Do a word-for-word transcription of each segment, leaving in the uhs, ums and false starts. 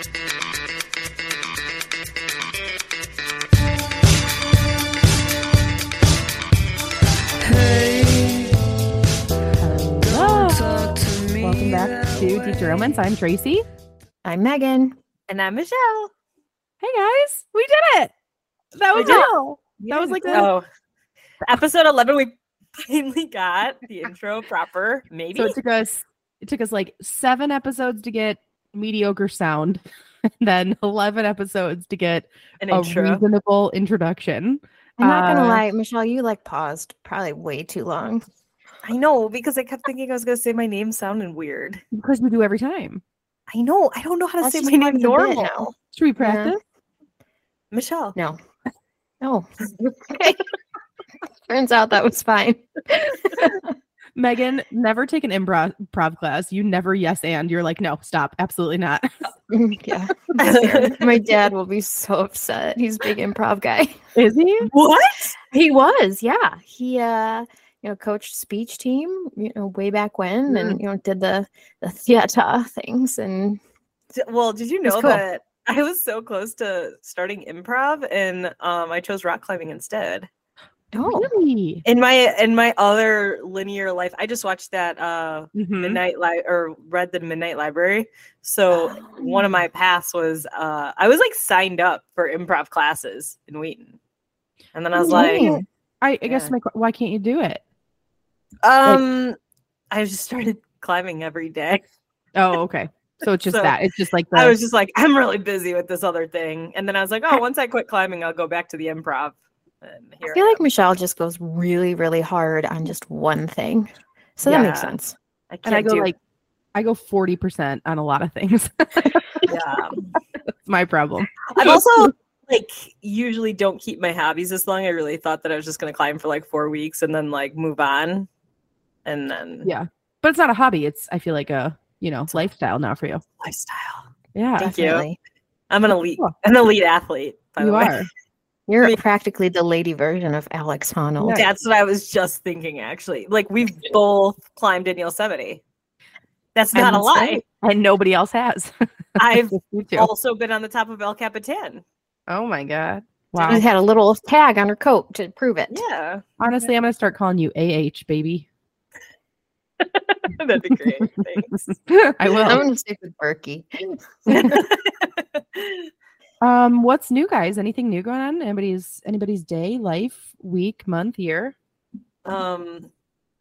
To Deep Derailments. I'm Tracey. I'm Meghan. And I'm Michelle. Hey guys, we did it! That was it. Yeah. That was like oh, episode eleven. We finally got the intro proper. Maybe so. It took us. It took us like seven episodes to get mediocre sound, and then eleven episodes to get an a intro. Reasonable introduction. I'm not gonna uh, lie, Michelle. You like paused probably way too long. I know, because I kept thinking I was going to say my name sounding weird. Because we do every time. I know. I don't know how to That's say my name normal. Now. Should we practice? Yeah. Michelle. No. No. Okay. Turns out that was fine. Meghan, never take an improv class. You never yes and. You're like, no, stop. Absolutely not. Yeah. My dad will be so upset. He's a big improv guy. Is he? What? He was. Yeah. He, uh... you know, coached speech team, you know, way back when, and, you know, did the, the theater things. And well, did you know cool. that I was so close to starting improv, and um, I chose rock climbing instead. Oh, really? In my, in my other linear life, I just watched that uh, mm-hmm. Midnight Li- or read the Midnight Library. So oh. one of my paths was, uh, I was like signed up for improv classes in Wheaton. And then I was oh, like, yeah. I, I yeah. guess my, why can't you do it? Um, like, I just started climbing every day. Oh, okay. So it's just so that. It's just like the... I was just like, I'm really busy with this other thing, and then I was like, oh, once I quit climbing, I'll go back to the improv. And here I feel I like Michelle just goes really, really hard on just one thing, so yeah. that makes sense. I can't and I go do... like, I go forty percent on a lot of things. Yeah, that's my problem. I'm also. Like, usually don't keep my hobbies this long. I really thought that I was just going to climb for like four weeks and then like move on. And then. Yeah. But it's not a hobby. It's, I feel like a, you know, lifestyle now for you. Lifestyle. Yeah. Thank definitely. You. I'm an elite, cool. an elite athlete. By you the way. Are. You're I mean, practically the lady version of Alex Honnold. That's what I was just thinking, actually. Like, we've both climbed in Yosemite. That's not and a lie. And nobody else has. I've also been on the top of El Capitan. Oh my God. Wow. She had a little tag on her coat to prove it. Yeah. Honestly, I'm going to start calling you A H, baby. That'd be great. Thanks. I will. I'm going to stick with Berkey. um, what's new, guys? Anything new going on? Anybody's anybody's day, life, week, month, year? Um,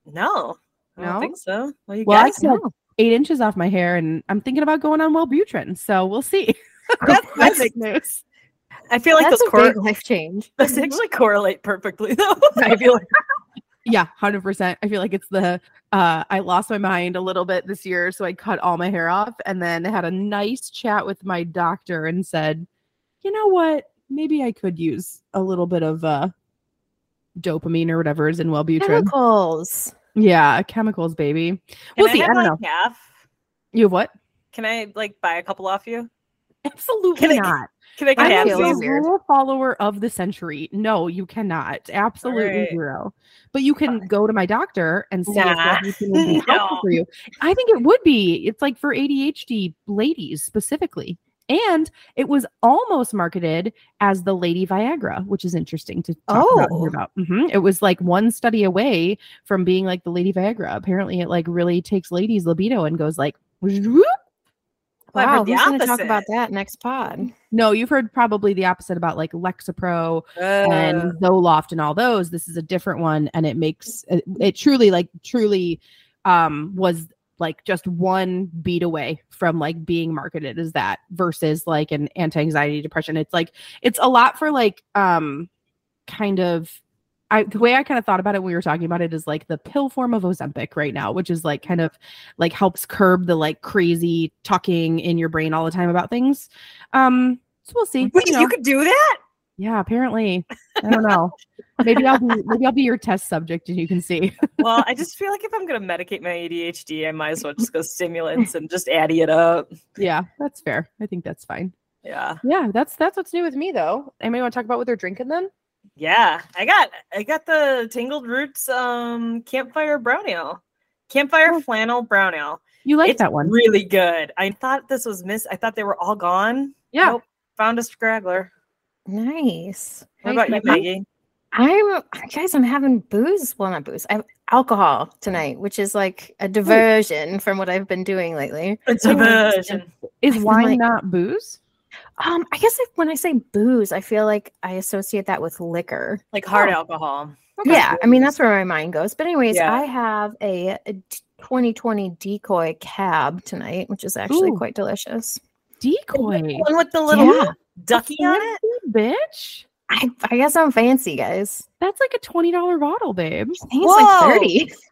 no. I no? don't think so. Well, you well, guys I know. Eight inches off my hair, and I'm thinking about going on Wellbutrin, so we'll see. That's my big news. I feel like that's those a cor- big life change. Those actually correlate perfectly, though. I feel like, yeah, hundred percent. I feel like it's the uh, I lost my mind a little bit this year, so I cut all my hair off, and then had a nice chat with my doctor and said, you know what, maybe I could use a little bit of uh, dopamine or whatever is in Wellbutrin. Chemicals. Yeah, chemicals, baby. We'll Can see. I, have, I don't like, know. Half? You have what? Can I like buy a couple off you? Absolutely Can I- not. Can I get I'm a zero follower of the century. No, you cannot. Absolutely right. Zero. But you can go to my doctor and see nah. if that be helpful no. for you. I think it would be. It's like for A D H D ladies specifically. And it was almost marketed as the Lady Viagra, which is interesting to talk oh. about. Hear about. Mm-hmm. It was like one study away from being like the Lady Viagra. Apparently it like really takes ladies' libido and goes like, whoop. Wow, we're going to talk about that next pod. No, you've heard probably the opposite about like Lexapro uh. and Zoloft and all those. This is a different one, and it makes it, it truly, like, truly, um, was like just one beat away from like being marketed as that versus like an anti-anxiety depression. It's like it's a lot for like um, kind of. I, the way I kind of thought about it when we were talking about it is like the pill form of Ozempic right now, which is like kind of like helps curb the like crazy talking in your brain all the time about things. Um, so we'll see. Wait, you, know. You could do that? Yeah, apparently. I don't know. maybe I'll be maybe I'll be your test subject and you can see. Well, I just feel like if I'm gonna medicate my A D H D, I might as well just go stimulants and just addy it up. Yeah, that's fair. I think that's fine. Yeah. Yeah, that's that's what's new with me though. Anybody want to talk about what they're drinking then? Yeah, I got I got the Tangled Roots um, Campfire Brown Ale. Campfire Flannel Brown Ale. You like it's that one? Really good. I thought this was missed. I thought they were all gone. Yeah. Nope. Found a straggler. Nice. What about you, Maggie? I'm guys, I'm having booze. Well, not booze. I have alcohol tonight, which is like a diversion Ooh. From what I've been doing lately. It's a diversion. Is wine like, not booze? Um, I guess like when I say booze, I feel like I associate that with liquor. Like hard oh. alcohol. Okay. Yeah. I mean, that's where my mind goes. But anyways, yeah. I have a, a twenty twenty Decoy cab tonight, which is actually Ooh. Quite delicious. Decoy? The one with the little yeah. ducky on it? Bitch. I, I guess I'm fancy, guys. That's like a twenty dollars bottle, babe. I think it's like thirty dollars.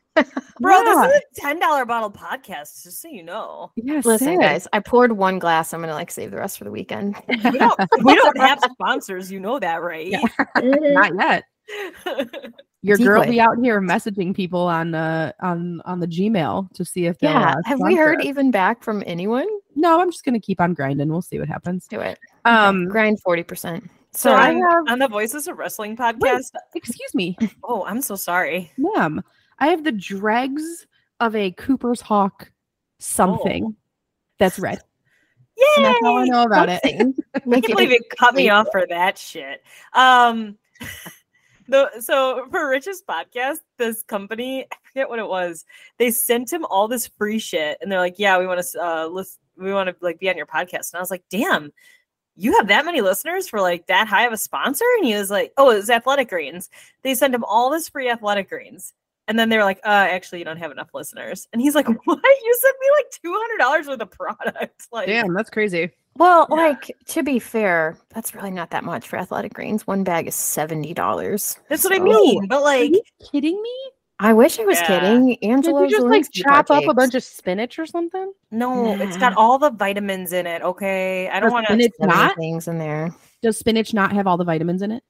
Bro, yeah. This is a ten dollars bottle podcast, just so you know. Yes, listen, same. Guys, I poured one glass. I'm going to like save the rest for the weekend. We don't, we don't have sponsors. You know that, right? Yeah. Not yet. Your girl be out here messaging people on uh on on the Gmail to see if they'll yeah uh, have we heard even back from anyone? No, I'm just gonna keep on grinding. We'll see what happens. Do it. Um, okay. Grind forty percent. So, so I have on the Voices of Wrestling podcast. Wait, excuse me. Oh, I'm so sorry, ma'am. I have the dregs of a Cooper's Hawk something oh. that's red. Yay! And that's all I know about it. I can't believe it cut me off for that shit. Um. The, so for Rich's podcast, this company, I forget what it was, they sent him all this free shit. And they're like, yeah, we want to uh, list, we want to like be on your podcast. And I was like, damn, you have that many listeners for like that high of a sponsor? And he was like, oh, it was Athletic Greens. They sent him all this free Athletic Greens. And then they were like, uh, actually, you don't have enough listeners. And he's like, what? You sent me like two hundred dollars worth of product. Like, damn, that's crazy. Well, yeah. Like, to be fair, that's really not that much for Athletic Greens. One bag is seventy dollars. That's so. What I mean. But like, are you kidding me? I wish I was yeah. kidding. Angela, did you just like chop up a bunch of spinach or something? No, nah. It's got all the vitamins in it. Okay. I don't want to put things in there. Does spinach not have all the vitamins in it?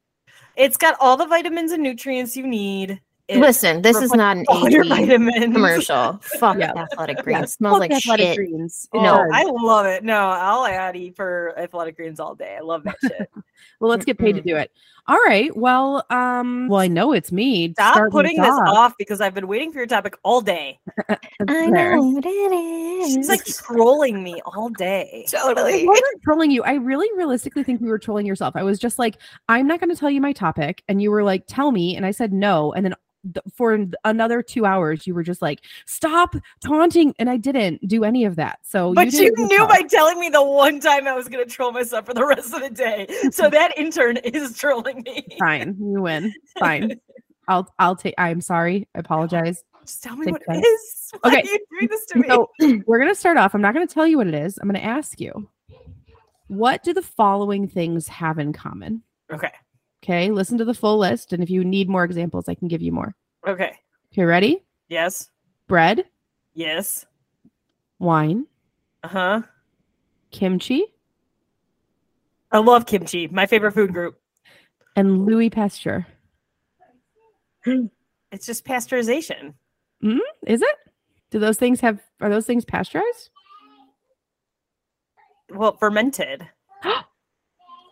It's got all the vitamins and nutrients you need. It Listen, this is not an A D commercial. Fuck yeah. Athletic Greens. Yeah, smells like Athletic shit. Greens. Oh, no, I love it. No, I'll add E for Athletic Greens all day. I love that shit. Well, let's get paid to do it. All right. Well, um, well, I know it's me. Stop Starting putting this off. off because I've been waiting for your topic all day. I know what it is. She's like trolling me all day. Totally. I wasn't trolling you. I really realistically think you were trolling yourself. I was just like, I'm not going to tell you my topic. And you were like, tell me. And I said no. And then for another two hours, you were just like, stop taunting. And I didn't do any of that. So, but you, you knew by telling me the one time I was going to troll myself for the rest of the day. So that intern is trolling me. Fine. You win. Fine. I'll, I'll take, I'm sorry. I apologize. Just tell me take what that. It is. Why okay. Are you doing this to me? So we're going to start off. I'm not going to tell you what it is. I'm going to ask you, what do the following things have in common? Okay. Okay, listen to the full list. And if you need more examples, I can give you more. Okay. Okay, ready? Yes. Bread. Yes. Wine. Uh-huh. Kimchi. I love kimchi. My favorite food group. And Louis Pasteur. It's just pasteurization. Mm-hmm. Is it? Do those things have, are those things pasteurized? Well, fermented.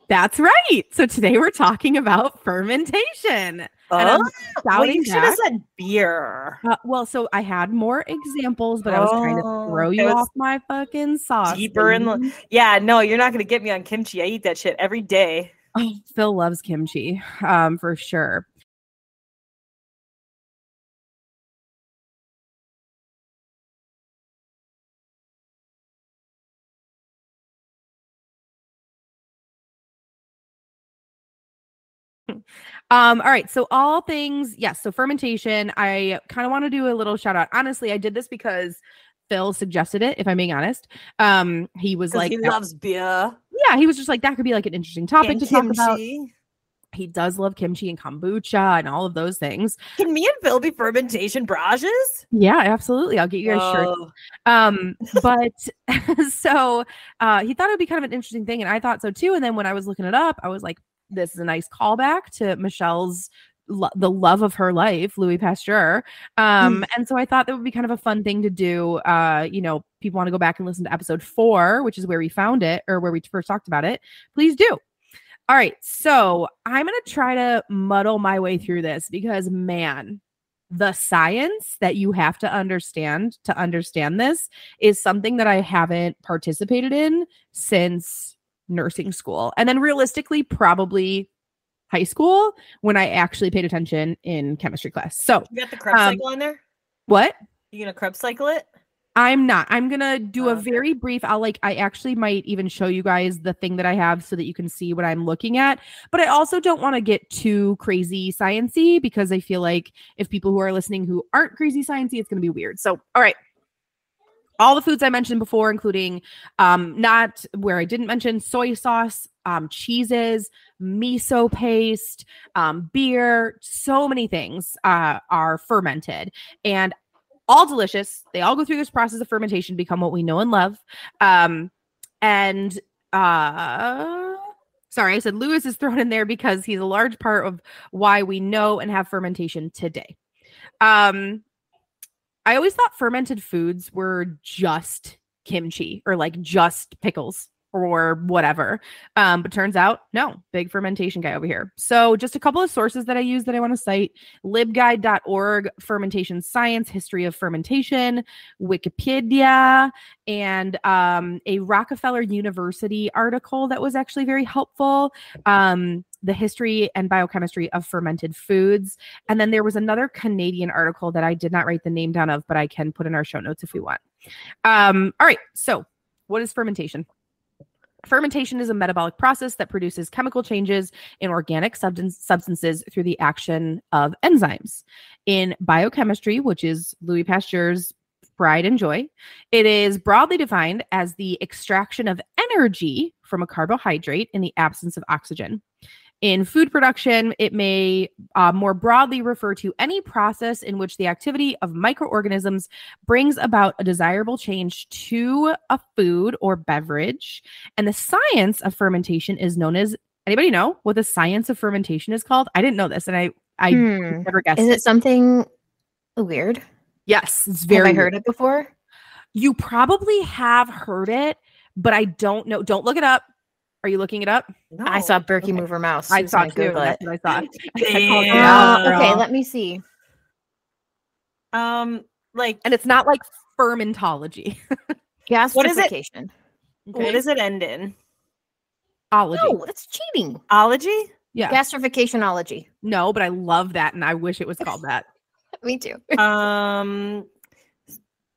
That's right. So today we're talking about fermentation. Oh, and well, you should have said beer. Uh, well, so I had more examples, but oh, I was trying to throw you off my fucking sauce. Deeper in the- yeah, no, you're not going to get me on kimchi. I eat that shit every day. Oh, Phil loves kimchi um, for sure. Um, all right. So all things, yes. So fermentation, I kind of want to do a little shout out. Honestly, I did this because Phil suggested it, if I'm being honest. Um, he was like, he loves beer. Yeah. He was just like, that could be like an interesting topic and to kimchi. Talk about. He does love kimchi and kombucha and all of those things. Can me and Phil be fermentation brashes? Yeah, absolutely. I'll get you guys Whoa. Shirts. Um, but so uh, he thought it would be kind of an interesting thing. And I thought so too. And then when I was looking it up, I was like, this is a nice callback to Michelle's, lo- the love of her life, Louis Pasteur. Um, mm. And so I thought that would be kind of a fun thing to do. Uh, you know, people want to go back and listen to episode four, which is where we found it or where we first talked about it. Please do. All right. So I'm going to try to muddle my way through this because, man, the science that you have to understand to understand this is something that I haven't participated in since nursing school. And then realistically, probably high school when I actually paid attention in chemistry class. So you got the Krebs um, cycle in there? What? You gonna Krebs cycle it? I'm not. I'm going to do oh, a very okay. brief. I'll like, I actually might even show you guys the thing that I have so that you can see what I'm looking at. But I also don't want to get too crazy science-y because I feel like if people who are listening who aren't crazy science-y, it's going to be weird. So, all right. All the foods I mentioned before, including um, not where I didn't mention soy sauce, um, cheeses, miso paste, um, beer, so many things uh, are fermented. And all delicious. They all go through this process of fermentation, become what we know and love. Um, and uh, sorry, I said Louis is thrown in there because he's a large part of why we know and have fermentation today. Um, I always thought fermented foods were just kimchi or like just pickles or whatever. Um, but turns out, no, big fermentation guy over here. So just a couple of sources that I use that I want to cite. libguide dot org, fermentation science, history of fermentation, Wikipedia, and um, a Rockefeller University article that was actually very helpful. Um, the history and biochemistry of fermented foods. And then there was another Canadian article that I did not write the name down of, but I can put in our show notes if we want. Um, all right. So what is fermentation? Fermentation is a metabolic process that produces chemical changes in organic substance, substances through the action of enzymes. In biochemistry, which is Louis Pasteur's pride and joy, it is broadly defined as the extraction of energy from a carbohydrate in the absence of oxygen. In food production, it may uh, more broadly refer to any process in which the activity of microorganisms brings about a desirable change to a food or beverage. And the science of fermentation is known as, anybody know what the science of fermentation is called? I didn't know this, and I, I hmm. never guessed. Is it something weird? Yes, it's very Have I heard weird. it before? You probably have heard it, but I don't know. Don't look it up. Are you looking it up? No. I saw Berkey okay. Mover Mouse. I saw too. That's what I thought. Yeah. uh, okay, let me see. Um, like, and it's not like fermentology. Yes. What is it? Okay. What does it end in? Ology. No, that's cheating. Ology. Yeah. Gastrificationology. No, but I love that, and I wish it was called that. Me too. Um,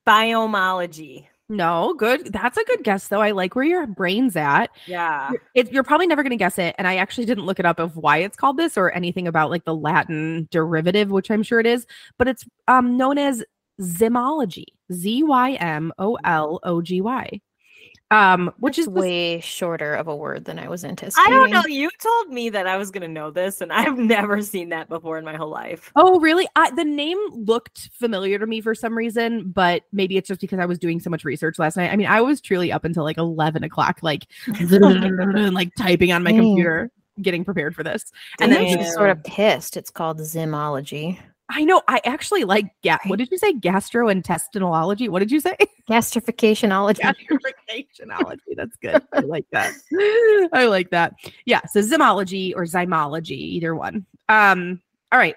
biomology. No, good. That's a good guess, though. I like where your brain's at. Yeah. You're, it, you're probably never going to guess it. And I actually didn't look it up of why it's called this or anything about like the Latin derivative, which I'm sure it is. But it's um, known as Zymology, Z Y M O L O G Y, um, which That's is way this- shorter of a word than I was anticipating. I don't know. You told me that I was going to know this, and I've never seen that before in my whole life. Oh, really? I, the name looked familiar to me for some reason, but maybe it's just because I was doing so much research last night. I mean, I was truly up until like eleven o'clock, like, and like typing on my Dang. computer, getting prepared for this. And Damn. then she's sort of pissed. It's called Zymology. I know. I actually like, yeah. What did you say? Gastrointestinalology? What did you say? Gastrificationology. Gastrificationology. That's good. I like that. I like that. Yeah. So zymology or zymology, either one. Um. All right.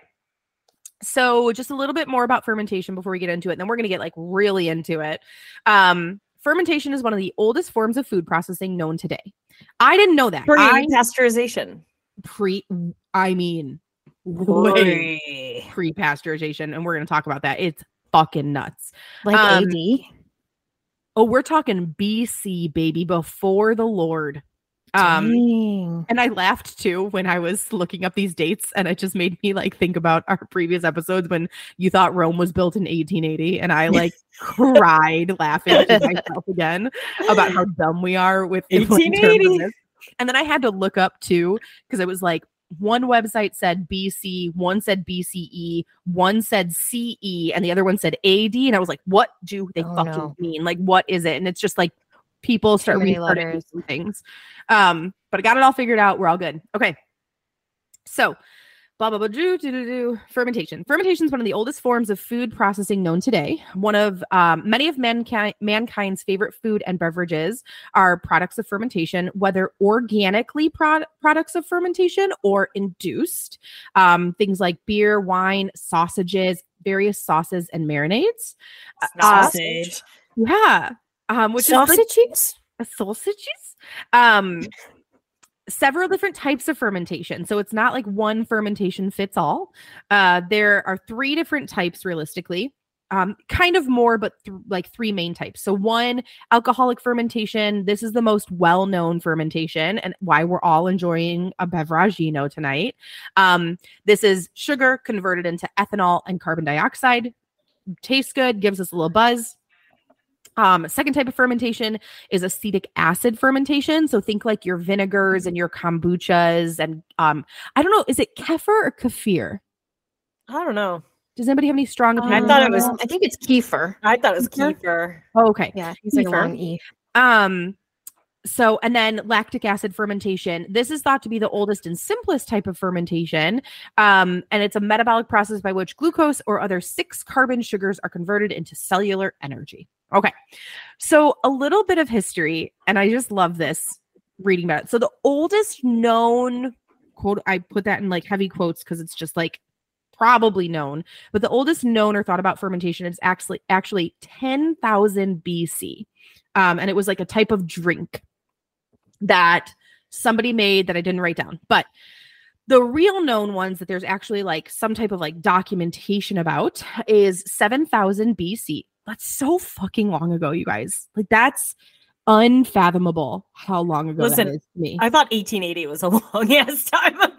So just a little bit more about fermentation before we get into it. And then we're going to get like really into it. Um, fermentation is one of the oldest forms of food processing known today. I didn't know that. Pre pasteurization. Pre, I mean. Way pre-pasteurization, and we're going to talk about that. It's fucking nuts. Like um, A D? Oh, we're talking B C, baby, before the Lord. Um, Dang. And I laughed too when I was looking up these dates, and it just made me like think about our previous episodes when you thought Rome was built in eighteen eighty, and I like cried laughing to myself again about how dumb we are with eighteen eighty. And then I had to look up too because it was like, one website said B C, one said B C E, one said C E, and the other one said A D. And I was like, what do they oh, fucking no. mean? Like, what is it? And it's just like people start reading things. Um, but I got it all figured out. We're all good. Okay. So blah, blah, blah, do, do, do, do. Fermentation. Fermentation is one of the oldest forms of food processing known today. One of um, many of mankind, mankind's favorite food and beverages are products of fermentation, whether organically pro- products of fermentation or induced. Um, things like beer, wine, sausages, various sauces and marinades. Sausage. Uh, yeah. Um, which sausage is like, cheese? Uh, sausages? Um, several different types of fermentation. So it's not like one fermentation fits all. Uh, there are three different types realistically. Um, kind of more, but th- like three main types. So one, alcoholic fermentation. This is the most well-known fermentation and why we're all enjoying a beveragino tonight. Um, this is sugar converted into ethanol and carbon dioxide. Tastes good, gives us a little buzz. Um, second type of fermentation is acetic acid fermentation. So think like your vinegars and your kombuchas and um, I don't know, is it kefir or kefir? I don't know. Does anybody have any strong opinions? Um, I thought it was, I think it's kefir. I thought it was kefir. Oh, okay. Yeah. He's like a long E. Um, so, and then lactic acid fermentation. This is thought to be the oldest and simplest type of fermentation. Um, and it's a metabolic process by which glucose or other six carbon sugars are converted into cellular energy. Okay. So a little bit of history. And I just love this reading about it. So the oldest known quote, I put that in like heavy quotes because it's just like, probably known, but the oldest known or thought about fermentation is actually actually ten thousand B C. Um, and it was like a type of drink that somebody made that I didn't write down. But the real known ones that there's actually like some type of like documentation about is seven thousand B C. That's so fucking long ago, you guys. Like that's unfathomable how long ago. Listen, that is to me. I thought eighteen eighty was a long ass time ago.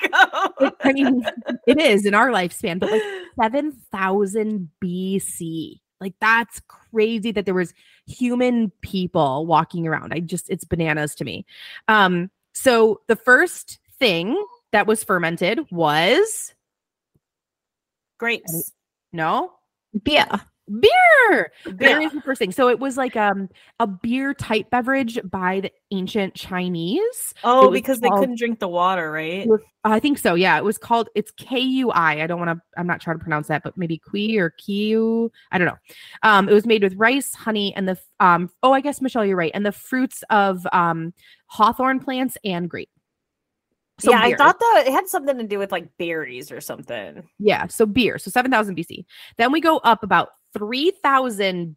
I mean, it is in our lifespan, but like seven thousand B C. Like that's crazy that there was human people walking around. I just, it's bananas to me. Um, so the first thing that was fermented was grapes. No? Beer. Beer. Beer yeah. is the first thing. So it was like um a beer type beverage by the ancient Chinese. Oh, because called, they couldn't drink the water, right? Was, I think so. Yeah, it was called. It's K U I. I don't want to. I'm not trying to pronounce that, but maybe Kui or Kiu. I don't know. Um, it was made with rice, honey, and the um. Oh, I guess Michelle, you're right. And the fruits of um hawthorn plants and grape. So yeah, beer. I thought that it had something to do with like berries or something. Yeah, so beer. So seven thousand B C. Then we go up about three thousand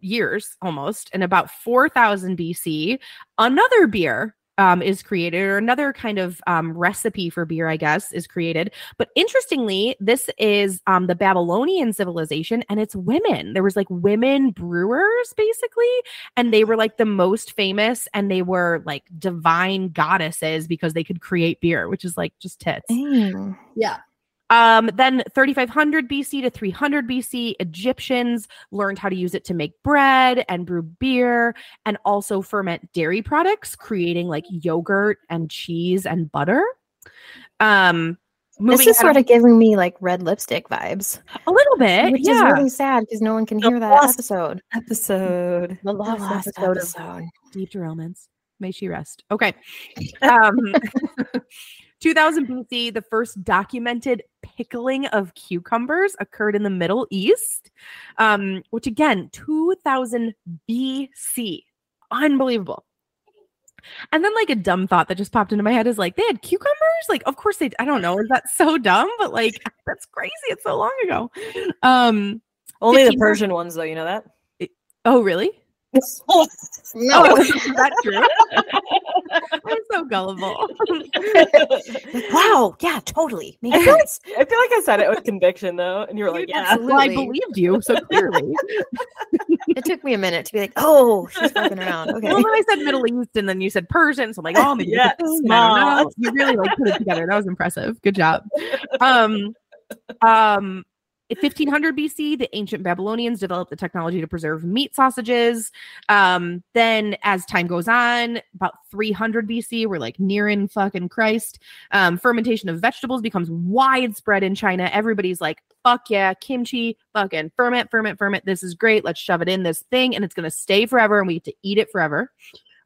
years almost, and about four thousand B C, another beer um, is created, or another kind of um, recipe for beer, I guess, is created. But interestingly, this is um, the Babylonian civilization, and it's women. There was like women brewers, basically, and they were like the most famous, and they were like divine goddesses because they could create beer, which is like just tits. Mm. Yeah. Um, then thirty-five hundred B C to three hundred B C, Egyptians learned how to use it to make bread and brew beer and also ferment dairy products, creating like yogurt and cheese and butter. Um, this is sort of-, of giving me like red lipstick vibes. A little bit, which yeah. is really sad because no one can the hear that episode. Episode. The last, the last episode, episode. Of Deep Derailments. May she rest. Okay. Um, two thousand B C, the first documented pickling of cucumbers occurred in the Middle East, um, which again, two thousand B C. Unbelievable. And then like a dumb thought that just popped into my head is like, they had cucumbers? Like, of course they, I don't know. Is that so dumb? But like, that's crazy. It's so long ago. Um, Only the Persian years- ones though. You know that? It, oh, really? No. Oh, is that true? I'm so gullible. Wow. Yeah, totally. Makes I, feel like, I feel like I said it with conviction, though. And you were like, yeah. Absolutely. I believed you so clearly. It took me a minute to be like, oh, she's fucking around. Okay. Well, then I said Middle East and then you said Persian. So I'm like, oh, maybe yes, I don't know. You really like put it together. That was impressive. Good job. Um, um, fifteen hundred B C, the ancient Babylonians developed the technology to preserve meat sausages. Um, then as time goes on, about three hundred B C, we're like nearing fucking Christ. Um, fermentation of vegetables becomes widespread in China. Everybody's like, fuck yeah, kimchi, fucking ferment, ferment, ferment. This is great. Let's shove it in this thing and it's going to stay forever and we get to eat it forever.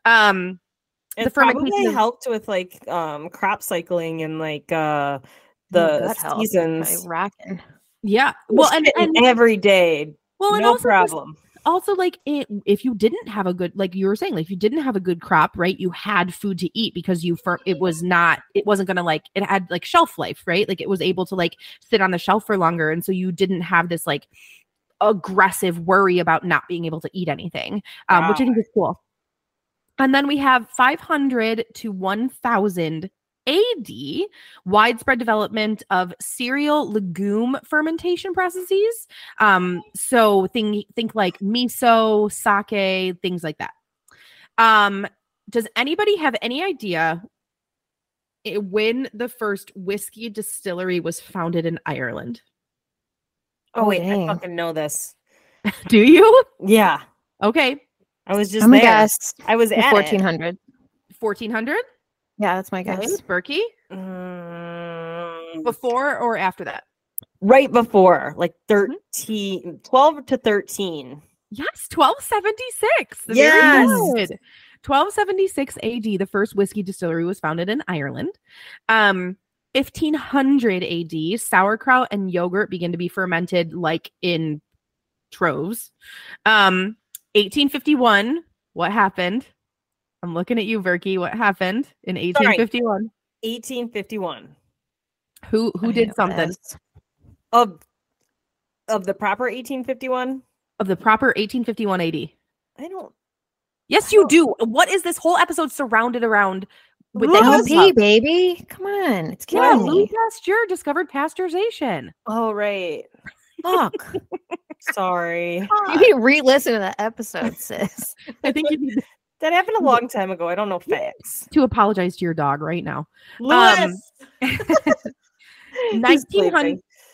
Um, it probably helped with like um, crop cycling and like uh, the oh, seasons. Rocking. Yeah. Well, and, and every day. Well, no and also problem. also, like, it, if you didn't have a good, like you were saying, like if you didn't have a good crop, right, you had food to eat because you, for, it was not, it wasn't going to like, it had like shelf life, right? Like it was able to like sit on the shelf for longer. And so you didn't have this like aggressive worry about not being able to eat anything, um, wow. which I think is cool. And then we have five hundred to one thousand A D, widespread development of cereal legume fermentation processes. Um, so think, think like miso, sake, things like that. Um, does anybody have any idea when the first whiskey distillery was founded in Ireland? Oh, oh wait, dang. I fucking know this. Do you? Yeah. Okay. I was just I'm there. Guess. I was at fourteen hundred. It. fourteen hundred? Yeah, that's my guess. Berkey? Mm. Before or after that? Right before, like thirteen, mm-hmm. twelve to thirteen. Yes, twelve seventy-six. Yes. Very good. twelve seventy-six A D, the first whiskey distillery was founded in Ireland. Um, fifteen hundred A D, sauerkraut and yogurt begin to be fermented like in troves. Um, eighteen fifty-one, what happened? I'm looking at you, Verky. What happened in eighteen fifty-one? eighteen fifty-one. Who who I did something? This. Of of the proper eighteen fifty-one? Of the proper eighteen fifty-one A D. I don't. Yes, I don't. You do. What is this whole episode surrounded around? With Louis, baby. Come on. It's killing me. Louis Pasteur discovered pasteurization. Oh, right. Fuck. Sorry. Fuck. You need to re-listen to that episode, sis. I think you need that happened a long time ago. I don't know facts. To apologize to your dog right now. Louis! Um,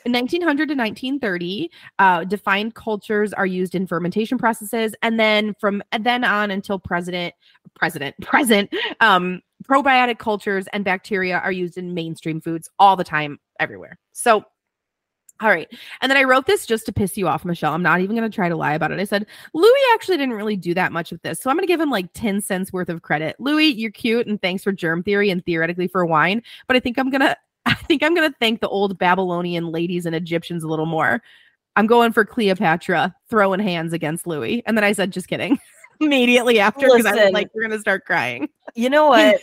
nineteen hundred to nineteen thirty, uh, defined cultures are used in fermentation processes. And then from then on until president, president, present, um, probiotic cultures and bacteria are used in mainstream foods all the time, everywhere. So, all right. And then I wrote this just to piss you off, Michelle. I'm not even going to try to lie about it. I said, Louis actually didn't really do that much with this. So I'm going to give him like ten cents worth of credit. Louis, you're cute. And thanks for germ theory and theoretically for wine. But I think I'm going to, I think I'm going to thank the old Babylonian ladies and Egyptians a little more. I'm going for Cleopatra throwing hands against Louis. And then I said, just kidding. Immediately after, because I was like, you're going to start crying. You know what?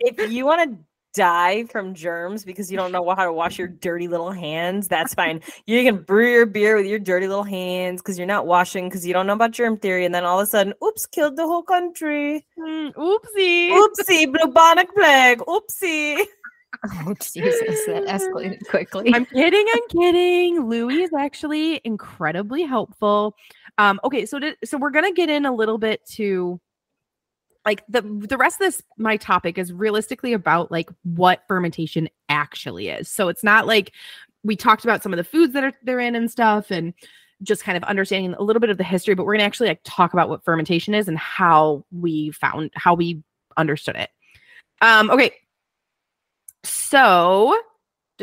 If you want to die from germs because you don't know how to wash your dirty little hands, that's fine. You can brew your beer with your dirty little hands because you're not washing because you don't know about germ theory, and then all of a sudden, oops, killed the whole country. Mm, oopsie. Oopsie. Bubonic plague. Oopsie. Oh, Jesus, that escalated quickly. I'm kidding. I'm kidding. Louis is actually incredibly helpful. Um, okay, so did, so we're going to get in a little bit to like the, the rest of this, my topic is realistically about like what fermentation actually is. So it's not like we talked about some of the foods that are they're in and stuff and just kind of understanding a little bit of the history, but we're going to actually like talk about what fermentation is and how we found, how we understood it. Um, okay. So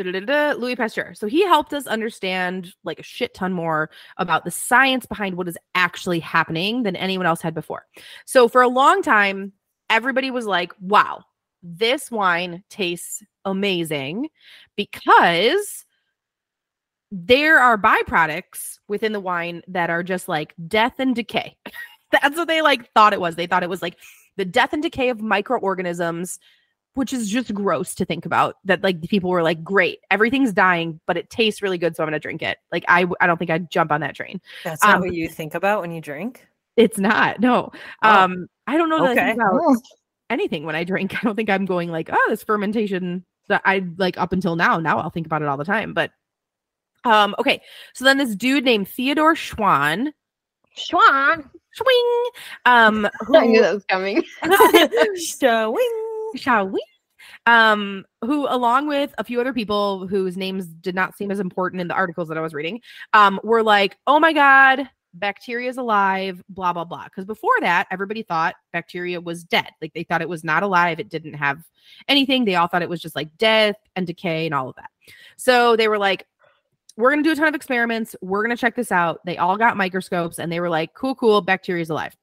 Louis Pasteur. So he helped us understand like a shit ton more about the science behind what is actually happening than anyone else had before. So for a long time, everybody was like, wow, this wine tastes amazing because there are byproducts within the wine that are just like death and decay. That's what they like thought it was. They thought it was like the death and decay of microorganisms, which is just gross to think about that. Like people were like, great, everything's dying, but it tastes really good. So I'm going to drink it. Like, I, I don't think I'd jump on that train. That's um, not what you think about when you drink. It's not. No. Wow. Um, I don't know okay. that I think about oh. anything when I drink. I don't think I'm going like, oh, this fermentation that I like up until now, now I'll think about it all the time. But, um, okay. So then this dude named Theodore Schwann, Schwann, Schwing. Um, who, I knew that was coming. Schwing. Shall we? Um, who, along with a few other people whose names did not seem as important in the articles that I was reading, um, were like, oh my God, bacteria is alive, blah, blah, blah. Because before that, everybody thought bacteria was dead. Like they thought it was not alive. It didn't have anything. They all thought it was just like death and decay and all of that. So they were like, we're going to do a ton of experiments. We're going to check this out. They all got microscopes and they were like, cool, cool, bacteria is alive.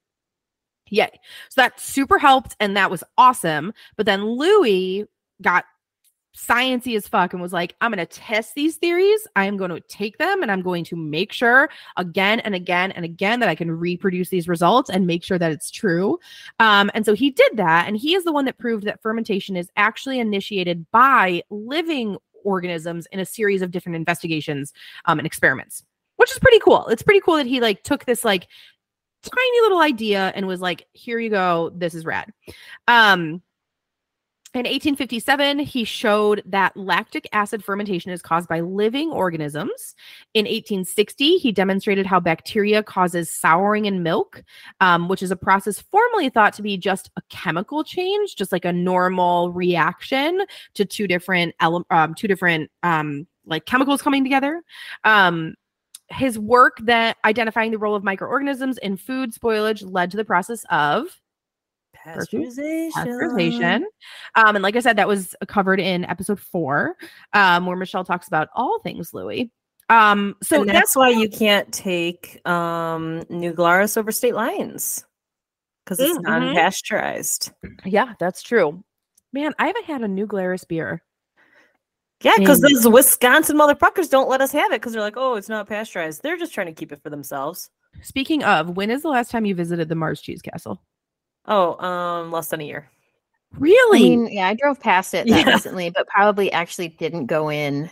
Yay. So that super helped and that was awesome. But then Louis got sciencey as fuck and was like, I'm going to test these theories. I'm going to take them and I'm going to make sure again and again and again that I can reproduce these results and make sure that it's true. Um, and so he did that. And he is the one that proved that fermentation is actually initiated by living organisms in a series of different investigations um, and experiments, which is pretty cool. It's pretty cool that he like took this like tiny little idea and was like, here you go. This is rad. Um, In eighteen fifty-seven, he showed that lactic acid fermentation is caused by living organisms. In eighteen sixty, he demonstrated how bacteria causes souring in milk, um, which is a process formerly thought to be just a chemical change, just like a normal reaction to two different ele- um, two different um, like chemicals coming together. Um, his work that identifying the role of microorganisms in food spoilage led to the process of Pasteurization. Pasteurization. Um, and like I said, that was covered in episode four, um, where Michelle talks about all things Louis. Um, so and that's, that's why you can't take um, New Glarus over state lines because it's mm-hmm. non-pasteurized. Yeah, that's true. Man, I haven't had a New Glarus beer. Yeah, because those Wisconsin motherfuckers don't let us have it because they're like, oh, it's not pasteurized. They're just trying to keep it for themselves. Speaking of, when is the last time you visited the Mars Cheese Castle? Oh, um, less than a year. Really? I mean, yeah, I drove past it that yeah. recently, but probably actually didn't go in.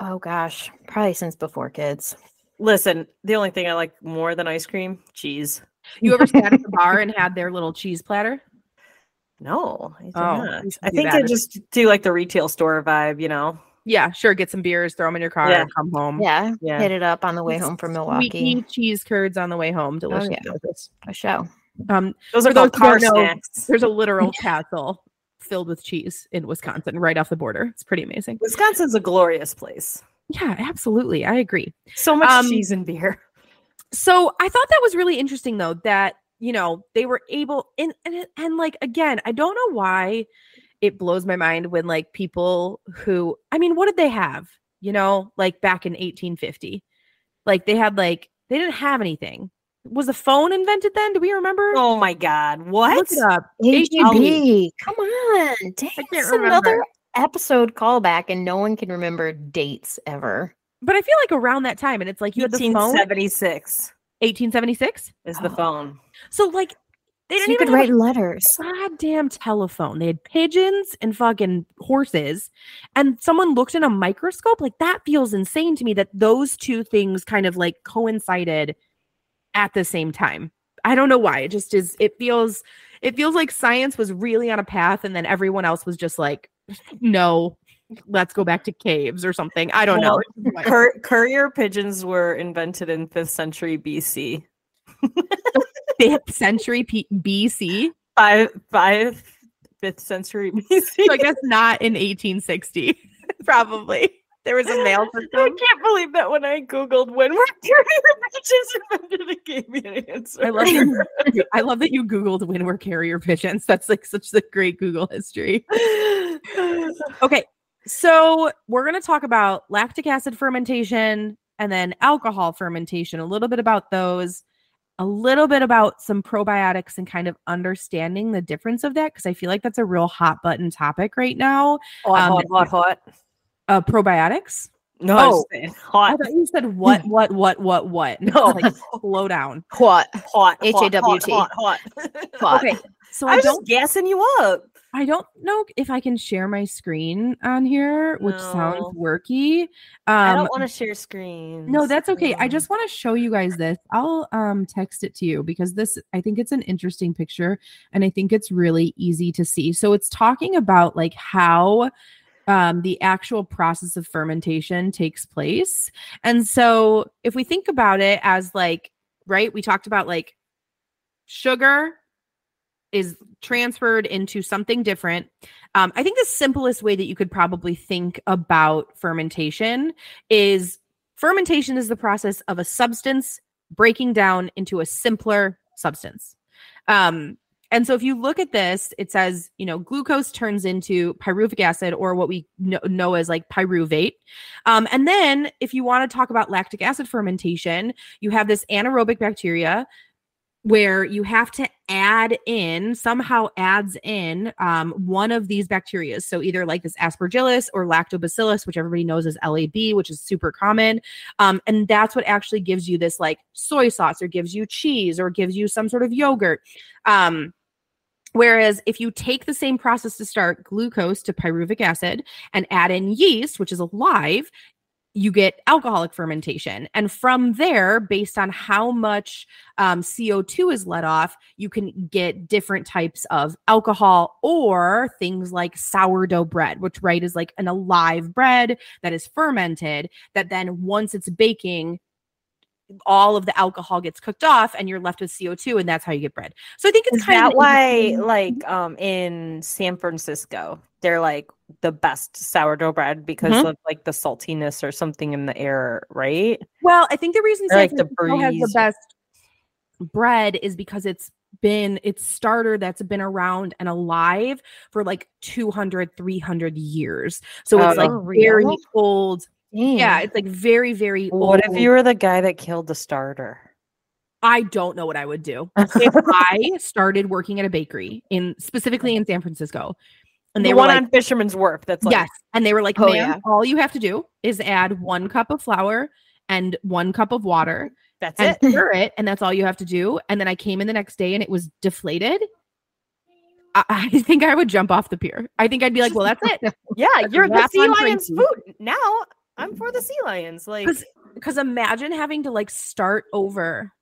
Oh, gosh. Probably since before kids. Listen, the only thing I like more than ice cream, cheese. You ever sat at the bar and had their little cheese platter? No, I did oh, not. I think I just do like the retail store vibe, you know? Yeah, sure. Get some beers, throw them in your car, yeah. and come home. Yeah. yeah. Hit it up on the way home from Milwaukee. Sweet cheese curds on the way home. Delicious. Oh, yeah. A show. Um, those are those car snacks. There's a literal castle filled with cheese in Wisconsin, right off the border. It's pretty amazing. Wisconsin's a glorious place. Yeah, absolutely. I agree. So much um, cheese and beer. So I thought that was really interesting, though, that, you know, they were able and and, and like, again, I don't know why it blows my mind when like people who, I mean, what did they have? You know, like back in eighteen fifty, like they had like they didn't have anything. Was the phone invented then? Do we remember? Oh my God. What? Look it up. H G B. Come on. Dang, I can't remember. Another episode callback and no one can remember dates ever. But I feel like around that time and it's like you had the phone. eighteen seventy-six. eighteen seventy-six? Is the oh. phone. So like they didn't so you even could write letters. Goddamn telephone. They had pigeons and fucking horses and someone looked in a microscope. Like that feels insane to me that those two things kind of like coincided at the same time. I don't know why. It just is. It feels, it feels like science was really on a path and then everyone else was just like, no, let's go back to caves or something. I don't well, know. Cur- courier pigeons were invented in fifth century B C. fifth century B C? Five, five, fifth century B C. So I guess not in eighteen sixty, probably. There was a mail system. I can't believe that when I Googled when were carrier pigeons invented, it gave me an answer. I love, your, I love that you Googled when were carrier pigeons. That's like such a great Google history. Okay, so we're going to talk about lactic acid fermentation and then alcohol fermentation, a little bit about those, a little bit about some probiotics and kind of understanding the difference of that because I feel like that's a real hot button topic right now. Hot, um, hot, hot, hot. Uh, probiotics? No, oh, I, hot. I thought you said what, what, what, what, what. No, like, slow down. Hot, hot, H A W T. Hot, hot, hot. Okay, so I'm I don't, just gassing you up. I don't know if I can share my screen on here, which no. sounds worky. Um, I don't want to share screens. No, that's okay. I just want to show you guys this. I'll um text it to you because this, I think it's an interesting picture, and I think it's really easy to see. So it's talking about like how. Um, the actual process of fermentation takes place. And so if we think about it as like, right, we talked about like sugar is transferred into something different. Um, I think the simplest way that you could probably think about fermentation is fermentation is the process of a substance breaking down into a simpler substance. Um, And so if you look at this, it says, you know, glucose turns into pyruvic acid or what we know, know as like pyruvate. Um, and then if you want to talk about lactic acid fermentation, you have this anaerobic bacteria where you have to add in, somehow adds in um, one of these bacteria. So either like this Aspergillus or Lactobacillus, which everybody knows is L A B, which is super common. Um, and that's what actually gives you this like soy sauce or gives you cheese or gives you some sort of yogurt. Um, Whereas if you take the same process to start glucose to pyruvic acid and add in yeast, which is alive, you get alcoholic fermentation. And from there, based on how much um, C O two is let off, you can get different types of alcohol or things like sourdough bread, which right is like an alive bread that is fermented that then once it's baking, all of the alcohol gets cooked off and you're left with C O two, and that's how you get bread. So I think it's kind of why like um in San Francisco they're like the best sourdough bread because mm-hmm. of like the saltiness or something in the air, right? Well, I think the reason San like Francisco the has the best bread is because it's been it's starter that's been around and alive for like two hundred, three hundred years. So it's uh, like really? very old. Damn. Yeah, it's like very, very old. What if you were the guy that killed the starter? I don't know what I would do. If I started working at a bakery in specifically in San Francisco, and they the were one like, on Fisherman's Wharf. That's like, yes, and they were like, "Oh yeah, all you have to do is add one cup of flour and one cup of water. That's and it. Stir it, and that's all you have to do." And then I came in the next day, and it was deflated. I think I would jump off the pier. I think I'd be like, well, that's it. Yeah, you're the sea lion's food. Now I'm for the sea lions. Like, because imagine having to like start over.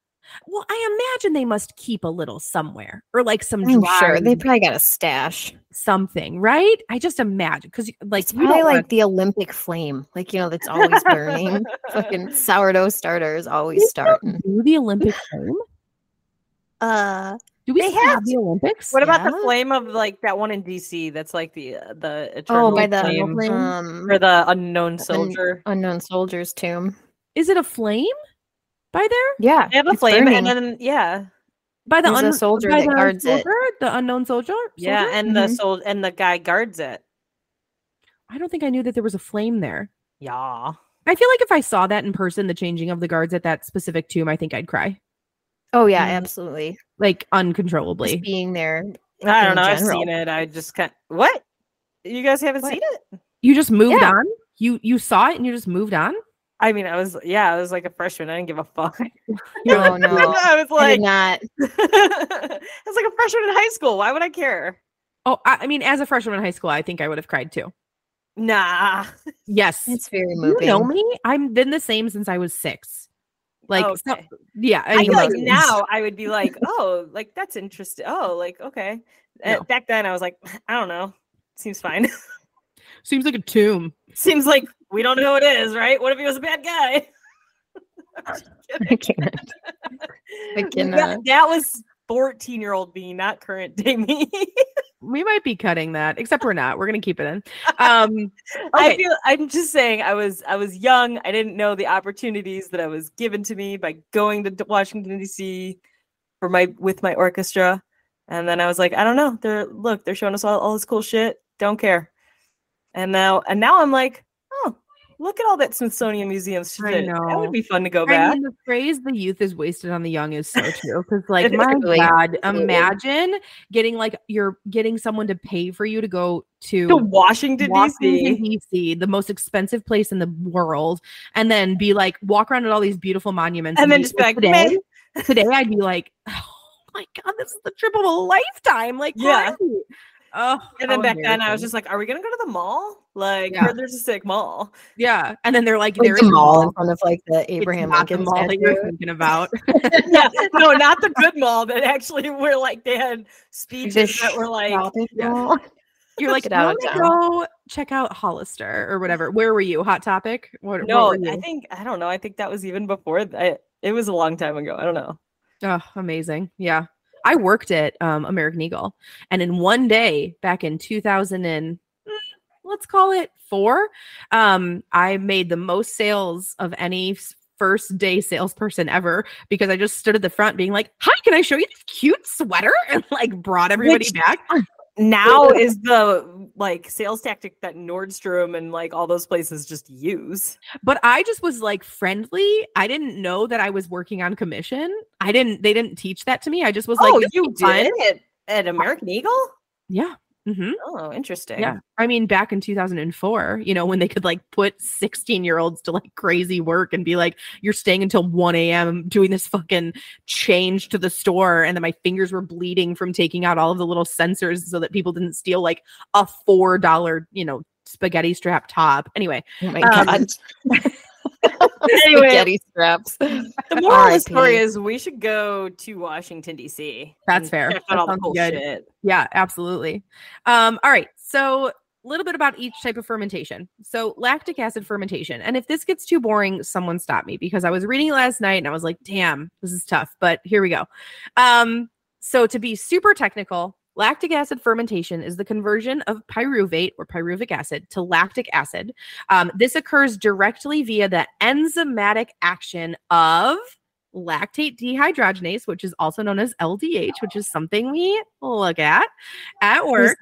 Well, I imagine they must keep a little somewhere or like some dry. Sure, they probably got a stash. Something, right? I just imagine because like it's probably like want... the Olympic flame. Like, you know, that's always burning. Fucking sourdough starters always they starting. Do the Olympic flame? Uh... Do we they have, have the Olympics? What yeah. about the flame of like that one in D C? That's like the uh, the eternal oh, by the flame, flame? Um, or the unknown soldier, un- unknown soldier's tomb. Is it a flame by there? Yeah, they have a flame, burning. And then yeah, by the un- soldier by that the guards soldier, it. The unknown soldier. soldier? Yeah, and mm-hmm. the sol- and the guy guards it. I don't think I knew that there was a flame there. Yeah, I feel like if I saw that in person, the changing of the guards at that specific tomb, I think I'd cry. Oh yeah, mm-hmm. absolutely. Like uncontrollably just being there. I don't know. General. I've seen it. I just kind of, what? You guys haven't what? seen it? You just moved yeah. on. You you saw it and you just moved on. I mean, I was yeah, I was like a freshman. I didn't give a fuck. No, no, I was like I did not. I was like a freshman in high school. Why would I care? Oh, I, I mean, as a freshman in high school, I think I would have cried too. Nah. Yes, it's very moving. You know me? I've been the same since I was six. Like, okay. so, yeah. I, I feel like now I would be like, oh, like that's interesting. Oh, like, okay. No. Uh, back then I was like, I don't know. Seems fine. Seems like a tomb. Seems like we don't know what it is, right? What if he was a bad guy? I can't. I cannot. That, that was fourteen-year-old me, not current day me. We might be cutting that, except we're not. We're going to keep it in. Um, okay. I feel, I'm just saying I was I was young. I didn't know the opportunities that I was given to me by going to Washington, D C for my with my orchestra. And then I was like, I don't know. They're Look, they're showing us all, all this cool shit. Don't care. And now and now I'm like, oh, look at all that Smithsonian Museum shit. I know. That would be fun to go I back. Mean, the phrase "the youth is wasted on the young" is so true. Because, like, my really God, really imagine really. getting like you're getting someone to pay for you to go to, to Washington, D C, the most expensive place in the world, and then be like walk around at all these beautiful monuments, and, and then just be like, today, today, I'd be like, oh my God, this is the trip of a lifetime. Like, yeah. Crazy. Oh, and then back amazing. then I was just like, are we gonna go to the mall? Like, yeah. there's a sick mall. Yeah. And then they're like, like there's a mall in front of like the Abraham Lincoln mall that you're thinking about. Yeah, no, not the good mall that actually were like they had speeches sh- that were like yeah. you're like, I want to go check out Hollister or whatever. Where were you? Hot Topic? What, no, what I think I don't know. I think that was even before that. It was a long time ago. I don't know. Oh, amazing. Yeah. I worked at um, American Eagle, and in one day back in two thousand and let's call it four, um, I made the most sales of any first day salesperson ever because I just stood at the front being like, "Hi, can I show you this cute sweater?" and like brought everybody Which- back. now is the like sales tactic that Nordstrom and like all those places just use. But I just was like friendly. I didn't know that I was working on commission. I didn't, they didn't teach that to me. I just was like, oh, you did it at American Eagle? Yeah. Mm-hmm. Oh, interesting. Yeah. I mean, back in two thousand four, you know, when they could like put sixteen year olds to like crazy work and be like, you're staying until one a.m. doing this fucking change to the store. And then my fingers were bleeding from taking out all of the little sensors so that people didn't steal like a four dollar, you know, spaghetti strap top. Anyway. Oh my um, God. Anyway, spaghetti straps. The moral of the story is we should go to Washington, D C. That's fair. That all the cool shit. Yeah, absolutely. Um, all right. So a little bit about each type of fermentation. So lactic acid fermentation. And if this gets too boring, someone stop me because I was reading it last night and I was like, damn, this is tough. But here we go. Um, so to be super technical, lactic acid fermentation is the conversion of pyruvate or pyruvic acid to lactic acid. Um, this occurs directly via the enzymatic action of lactate dehydrogenase, which is also known as L D H, which is something we look at at work.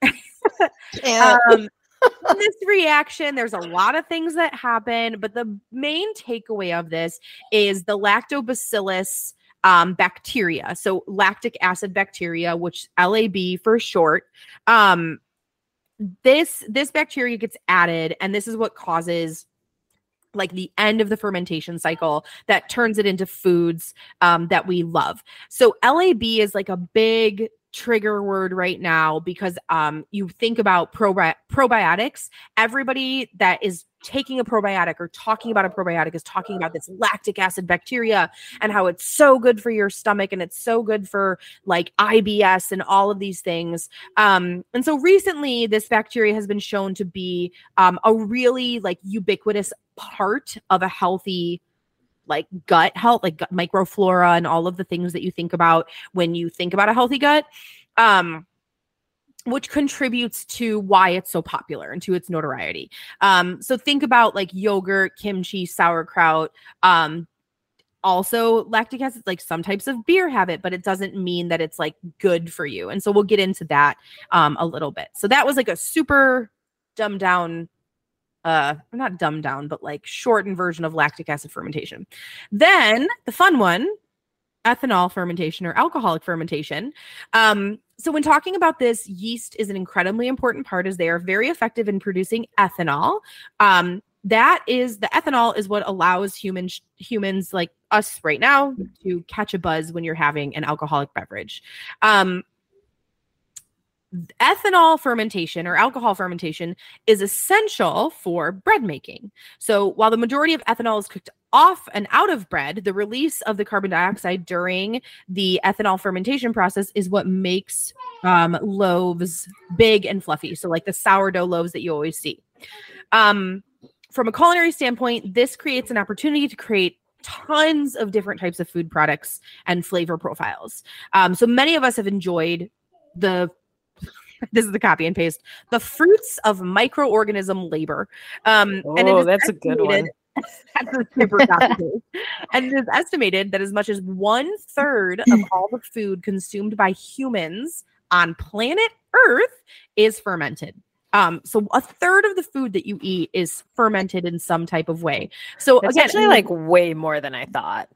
um, in this reaction, there's a lot of things that happen, but the main takeaway of this is the lactobacillus Um, bacteria. So lactic acid bacteria, which L A B for short. Um, this, this bacteria gets added, and this is what causes like the end of the fermentation cycle that turns it into foods um, that we love. So L A B is like a big trigger word right now because um, you think about probi- probiotics. Everybody that is taking a probiotic or talking about a probiotic is talking about this lactic acid bacteria and how it's so good for your stomach and it's so good for like I B S and all of these things. Um, and so recently this bacteria has been shown to be um, a really like ubiquitous part of a healthy like gut health, like gut microflora and all of the things that you think about when you think about a healthy gut. Um, which contributes to why it's so popular and to its notoriety. Um, so think about like yogurt, kimchi, sauerkraut, um, also lactic acid, like some types of beer have it, but it doesn't mean that it's like good for you. And so we'll get into that um, a little bit. So that was like a super dumbed down, uh, not dumbed down, but like shortened version of lactic acid fermentation. Then the fun one, ethanol fermentation or alcoholic fermentation. Um, so when talking about this, yeast is an incredibly important part as they are very effective in producing ethanol. Um, that is the ethanol is what allows humans, humans like us right now to catch a buzz when you're having an alcoholic beverage. Um, Ethanol fermentation or alcohol fermentation is essential for bread making. So while the majority of ethanol is cooked off and out of bread, the release of the carbon dioxide during the ethanol fermentation process is what makes um, loaves big and fluffy. So like the sourdough loaves that you always see. Um, from a culinary standpoint, this creates an opportunity to create tons of different types of food products and flavor profiles. Um, so many of us have enjoyed the This is the copy and paste. The fruits of microorganism labor. Um, oh, and it is that's a good one. That's a super copy paste. And it is estimated that as much as one third of all the food consumed by humans on planet Earth is fermented. Um, so a third of the food that you eat is fermented in some type of way. So it's actually like way more than I thought.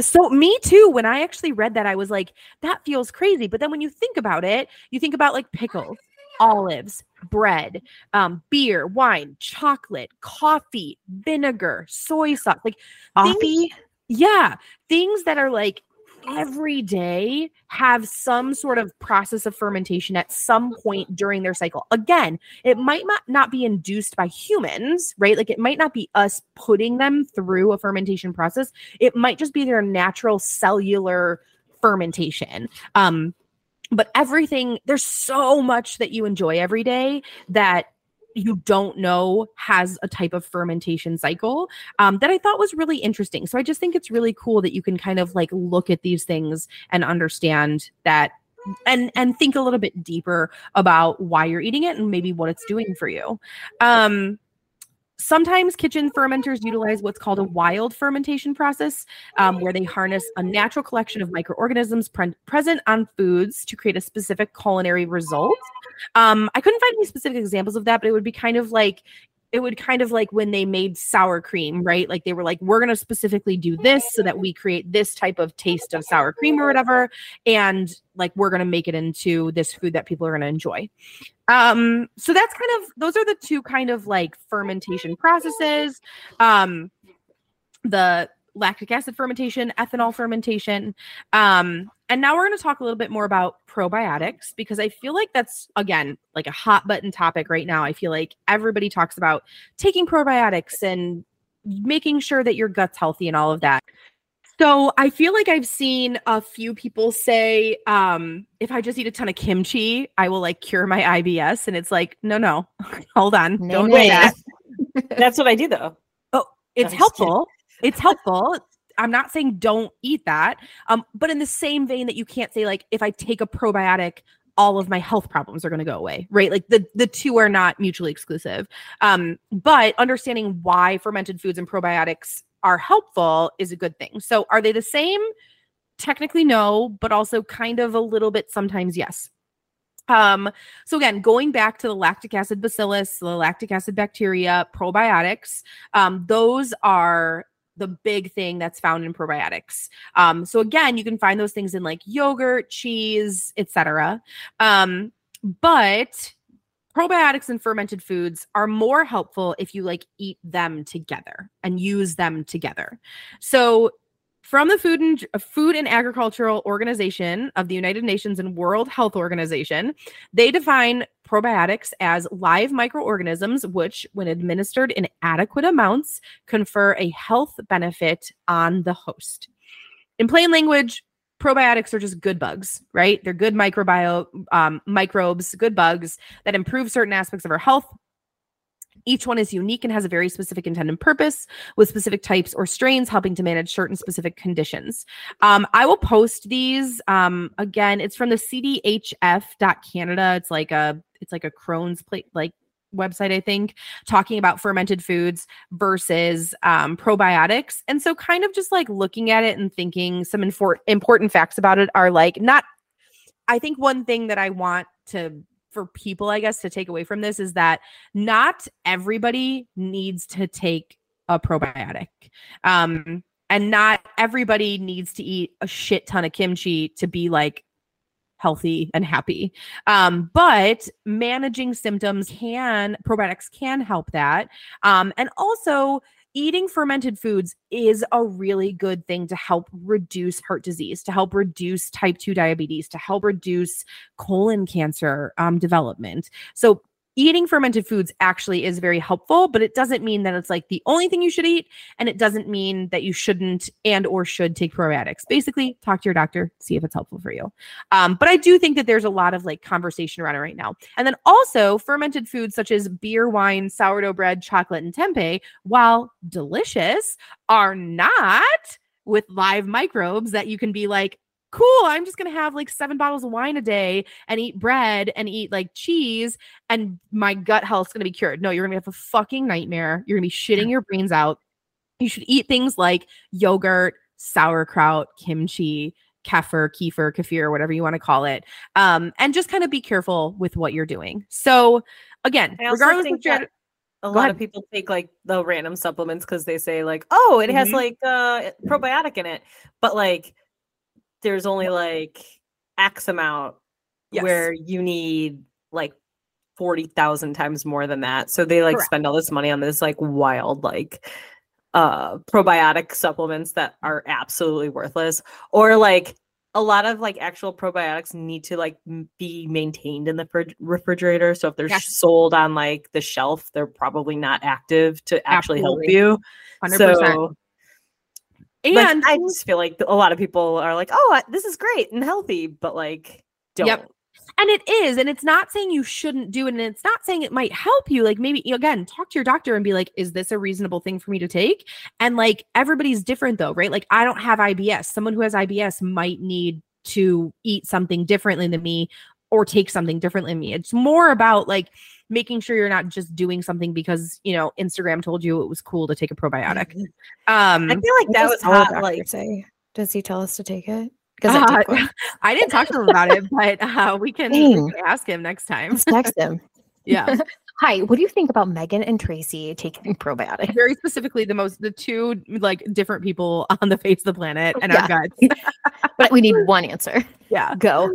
So me too, when I actually read that, I was like, that feels crazy. But then when you think about it, you think about like pickles, olives, bread, um, beer, wine, chocolate, coffee, vinegar, soy sauce, like coffee. Yeah. Things that are like every day have some sort of process of fermentation at some point during their cycle. Again, it might not, not be induced by humans, right? Like it might not be us putting them through a fermentation process. It might just be their natural cellular fermentation. Um, but everything, there's so much that you enjoy every day that you don't know has a type of fermentation cycle um, that I thought was really interesting. So I just think it's really cool that you can kind of like look at these things and understand that and, and think a little bit deeper about why you're eating it and maybe what it's doing for you. Um, Sometimes kitchen fermenters utilize what's called a wild fermentation process, um, where they harness a natural collection of microorganisms pre present on foods to create a specific culinary result. Um, I couldn't find any specific examples of that, but it would be kind of like, it would kind of like when they made sour cream, right? Like they were like, we're going to specifically do this so that we create this type of taste of sour cream or whatever. And like, we're going to make it into this food that people are going to enjoy. Um, so that's kind of, those are the two kind of like fermentation processes. Um, the lactic acid fermentation, ethanol fermentation. Um, and now we're going to talk a little bit more about probiotics, because I feel like that's, again, like a hot button topic right now. I feel like everybody talks about taking probiotics and making sure that your gut's healthy and all of that. So I feel like I've seen a few people say, um, if I just eat a ton of kimchi, I will like cure my I B S. And it's like, no, no, hold on. No, don't no, do that. That's what I do though. Oh, it's no, helpful. It's helpful. I'm not saying don't eat that. Um, but in the same vein that you can't say like, if I take a probiotic, all of my health problems are going to go away, right? Like the, the two are not mutually exclusive. Um, but understanding why fermented foods and probiotics are helpful is a good thing. So are they the same? Technically, no, but also kind of a little bit sometimes, yes. Um, so again, going back to the lactic acid bacillus, the lactic acid bacteria, probiotics, um, those are the big thing that's found in probiotics. Um, so again, you can find those things in like yogurt, cheese, et cetera. Um, but probiotics and fermented foods are more helpful if you like eat them together and use them together. So from the Food and, Food and Agricultural Organization of the United Nations and World Health Organization, they define probiotics as live microorganisms, which when administered in adequate amounts, confer a health benefit on the host. In plain language, probiotics are just good bugs, right? They're good microbiome, um, microbes, good bugs that improve certain aspects of our health. Each one is unique and has a very specific intent and purpose, with specific types or strains helping to manage certain specific conditions. Um, I will post these. Um, again, it's from the C D H F dot Canada. It's like a it's like a Crohn's plate like website, I think, talking about fermented foods versus um, probiotics. And so kind of just like looking at it and thinking some infor- important facts about it are like not, I think one thing that I want to, for people, I guess, to take away from this is that not everybody needs to take a probiotic. Um, and not everybody needs to eat a shit ton of kimchi to be like healthy and happy. Um, but managing symptoms can, probiotics can help that. Um, and also eating fermented foods is a really good thing to help reduce heart disease, to help reduce type two diabetes, to help reduce colon cancer um, development. So eating fermented foods actually is very helpful, but it doesn't mean that it's like the only thing you should eat. And it doesn't mean that you shouldn't and or should take probiotics. Basically, talk to your doctor, see if it's helpful for you. Um, but I do think that there's a lot of like conversation around it right now. And then also fermented foods such as beer, wine, sourdough bread, chocolate, and tempeh, while delicious, are not with live microbes that you can be like, cool, I'm just going to have like seven bottles of wine a day and eat bread and eat like cheese and my gut health's going to be cured. No, you're going to have a fucking nightmare. You're going to be shitting your brains out. You should eat things like yogurt, sauerkraut, kimchi, kefir, kefir, kefir, whatever you want to call it. Um, and just kind of be careful with what you're doing. So again, regardless of your... A Go lot ahead. Of people take like the random supplements because they say like, oh, it mm-hmm. has like uh, probiotic in it. But like, there's only like X amount yes. where you need like forty thousand times more than that. So they like Correct. Spend all this money on this like wild, like uh, probiotic supplements that are absolutely worthless. Or like a lot of like actual probiotics need to like be maintained in the fr- refrigerator. So if they're yes. sold on like the shelf, they're probably not active to actually absolutely. Help you. one hundred percent. So And like, I just feel like a lot of people are like, oh, this is great and healthy, but like, don't. Yep. And it is. And it's not saying you shouldn't do it. And it's not saying it might help you. Like maybe, again, talk to your doctor and be like, is this a reasonable thing for me to take? And like, everybody's different though, right? Like I don't have I B S. Someone who has I B S might need to eat something differently than me or take something different than me. It's more about like making sure you're not just doing something because, you know, Instagram told you it was cool to take a probiotic. Um, I feel like that was hot. Like, say, does he tell us to take it? Because uh, I, I didn't talk to him about it, but uh, we can, we can ask him next time. Let's text him. Yeah. Hi, what do you think about Meghan and Tracey taking probiotics? Very specifically, the most, the two like different people on the face of the planet and yeah. our guts. But we need one answer. Yeah. Go.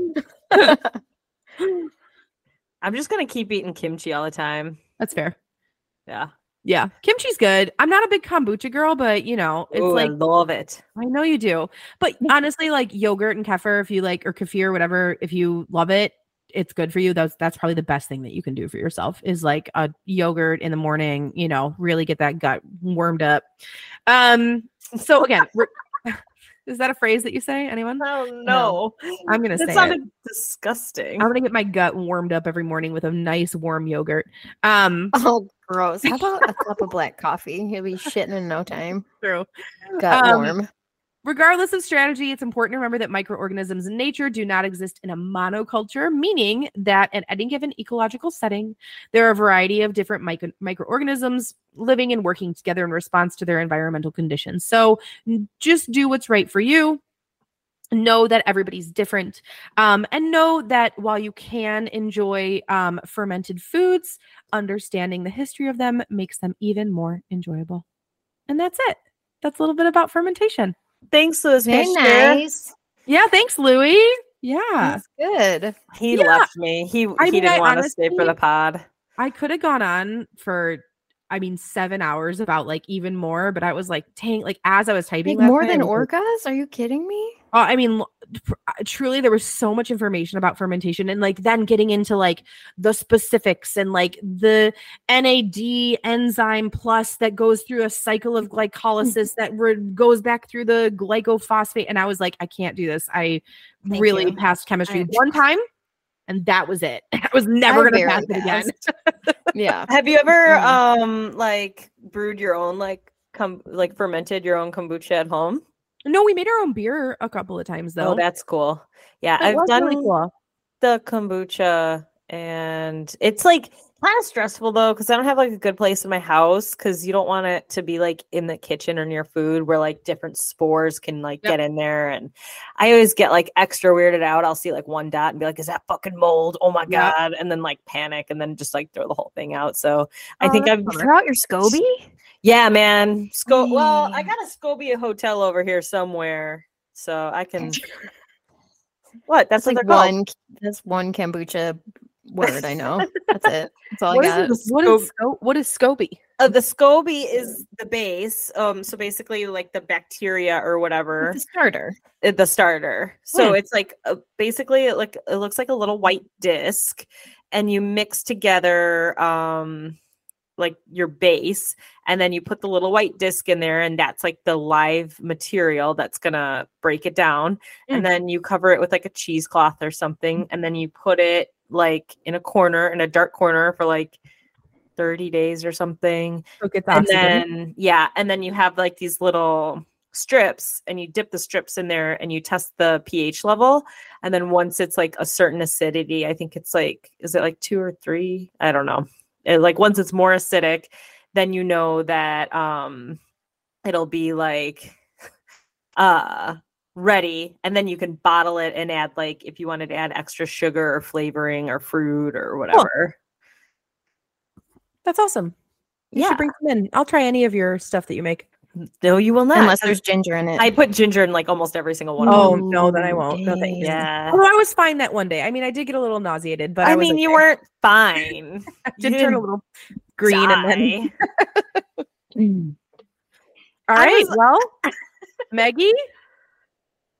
I'm just going to keep eating kimchi all the time. That's fair. Yeah. Yeah. Kimchi's good. I'm not a big kombucha girl, but you know, it's Ooh, like, I love it. I know you do. But honestly, like yogurt and kefir, if you like, or kefir, whatever, if you love it, it's good for you. That's, that's probably the best thing that you can do for yourself is like a yogurt in the morning, you know, really get that gut warmed up. Um, so again, is that a phrase that you say? Anyone? Oh no. no. I'm going to say it. That sounded disgusting. I'm going to get my gut warmed up every morning with a nice warm yogurt. Um, oh, gross. How about a cup of black coffee? You'll be shitting in no time. True. Gut um, warm. Regardless of strategy, it's important to remember that microorganisms in nature do not exist in a monoculture, meaning that at any given ecological setting, there are a variety of different micro- microorganisms living and working together in response to their environmental conditions. So just do what's right for you. Know that everybody's different. Um, and know that while you can enjoy um, fermented foods, understanding the history of them makes them even more enjoyable. And that's it. That's a little bit about fermentation. Thanks, Louis. Very nice. Yeah, thanks, Louis. Yeah. He's good. He yeah. left me. He, he didn't I, want honestly, to stay for the pod. I could have gone on for, I mean, seven hours about like even more, but I was like, dang, like as I was typing. Like, more than orcas? Are you kidding me? Oh, I mean, truly there was so much information about fermentation and like then getting into like the specifics and like the N A D enzyme plus that goes through a cycle of glycolysis that re- goes back through the glycophosphate. And I was like, I can't do this. I Thank really you. passed chemistry I- one time and that was it. I was never going to pass it again. Yeah. Have you ever um like brewed your own like com- like fermented your own kombucha at home? No, we made our own beer a couple of times, though. Oh, that's cool. Yeah, that I've done really cool. the kombucha, and it's, like, kind of stressful, though, because I don't have, like, a good place in my house, because you don't want it to be, like, in the kitchen or near food where, like, different spores can, like, yep. get in there. And I always get, like, extra weirded out. I'll see, like, one dot and be like, is that fucking mold? Oh, my yep. God. And then, like, panic and then just, like, throw the whole thing out. So oh, I think I've – throw out your SCOBY? Yeah, man. Sco- well, I got a SCOBY hotel over here somewhere, so I can. What? That's, that's what like they're one. Called. That's one kombucha word I know. That's it. That's all what I got. Is it, what, is sco- what is SCOBY? Uh, the SCOBY is the base. Um, so basically, like the bacteria or whatever. The starter. It, the starter. So hmm. it's like a, basically like it looks like a little white disc, and you mix together. Um, like your base, and then you put the little white disc in there, and that's like the live material that's gonna break it down. Mm. And then you cover it with like a cheesecloth or something, and then you put it like in a corner, in a dark corner for like thirty days or something. It's and oxygen. Then yeah, and then you have like these little strips, and you dip the strips in there, and you test the pH level. And then once it's like a certain acidity, I think it's like, is it like two or three? I don't know. It, like once it's more acidic, then you know that um, it'll be like uh, ready, and then you can bottle it and add like if you wanted to add extra sugar or flavoring or fruit or whatever. Cool. That's awesome. You yeah. should bring them in. I'll try any of your stuff that you make. No, you will not. Unless there's ginger in it. I put ginger in like almost every single one. Oh, no, then I won't. No, thank you. Yeah. Although I was fine that one day. I mean, I did get a little nauseated, but I, I mean, was okay. You weren't fine. I did turn a little green die. And then. All right. Was... Well, Maggie.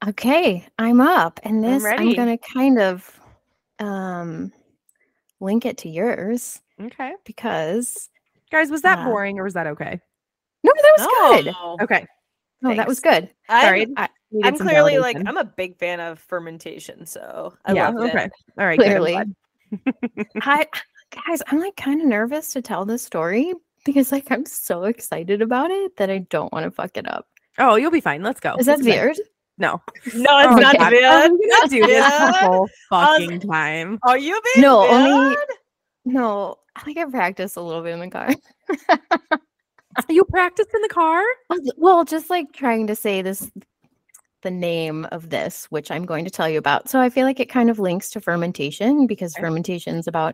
Okay, I'm up. And this, I'm, I'm going to kind of um, link it to yours. Okay. Because. Guys, was that uh, boring or was that okay? No, that was no. good. Okay. No, Thanks. That was good. Sorry. I, I'm clearly validation. Like, I'm a big fan of fermentation. So I yeah, love okay. it. All right. Clearly. Hi, guys, I'm like kind of nervous to tell this story because like, I'm so excited about it that I don't want to fuck it up. Oh, you'll be fine. Let's go. Is that weird? No. No, it's oh, not God. Bad. I'm gonna do this the whole fucking was, time. Are you being no, bad? Only, no, I think I practiced a little bit in the car. You practiced in the car? Well, just like trying to say this, the name of this, which I'm going to tell you about. So I feel like it kind of links to fermentation because okay. fermentation is about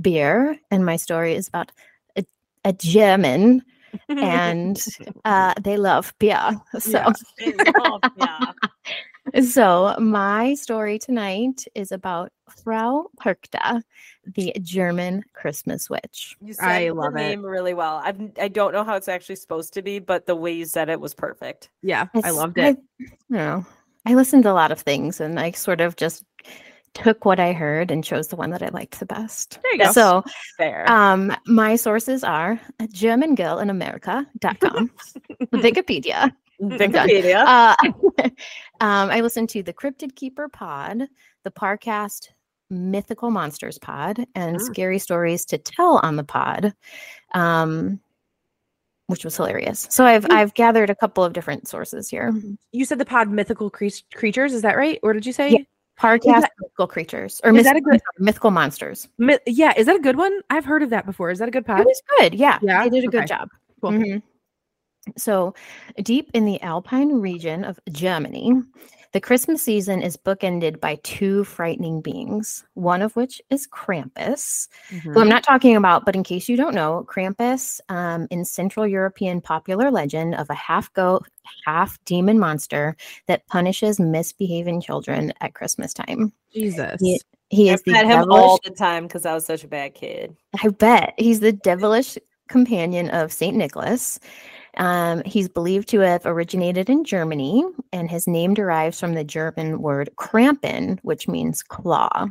beer, and my story is about a, a German, and uh, they love beer. So, yeah, they love beer. So my story tonight is about Frau Perchta, the German Christmas witch. You said I love the name it. Really well. I I don't know how it's actually supposed to be, but the way you said it was perfect. Yeah, it's, I loved it. I, you know, I listened to a lot of things, and I sort of just took what I heard and chose the one that I liked the best. There you go. So fair. Um, my sources are German Girl In America dot com, Wikipedia. Wikipedia. Uh, um, I listened to the Cryptid Keeper Pod, the Parcast Mythical Monsters Pod, and oh. Scary Stories to Tell on the Pod, um, which was hilarious. So I've I've gathered a couple of different sources here. You said the pod Mythical Cre- Creatures, is that right? Or did you say? Yeah. Podcast Mythical Creatures or myth- good- Mythical Monsters. My- yeah. Is that a good one? I've heard of that before. Is that a good pod? It was good. Yeah. yeah? They did a okay. good job. Cool. Mm-hmm. So deep in the Alpine region of Germany, the Christmas season is bookended by two frightening beings, one of which is Krampus, mm-hmm. who I'm not talking about, but in case you don't know, Krampus um, in Central European popular legend of a half-goat, half-demon monster that punishes misbehaving children at Christmas time. Jesus. He, he is I met him all the time because I was such a bad kid. I bet. He's the devilish companion of Saint Nicholas. Um, he's believed to have originated in Germany, and his name derives from the German word Krampen, which means claw.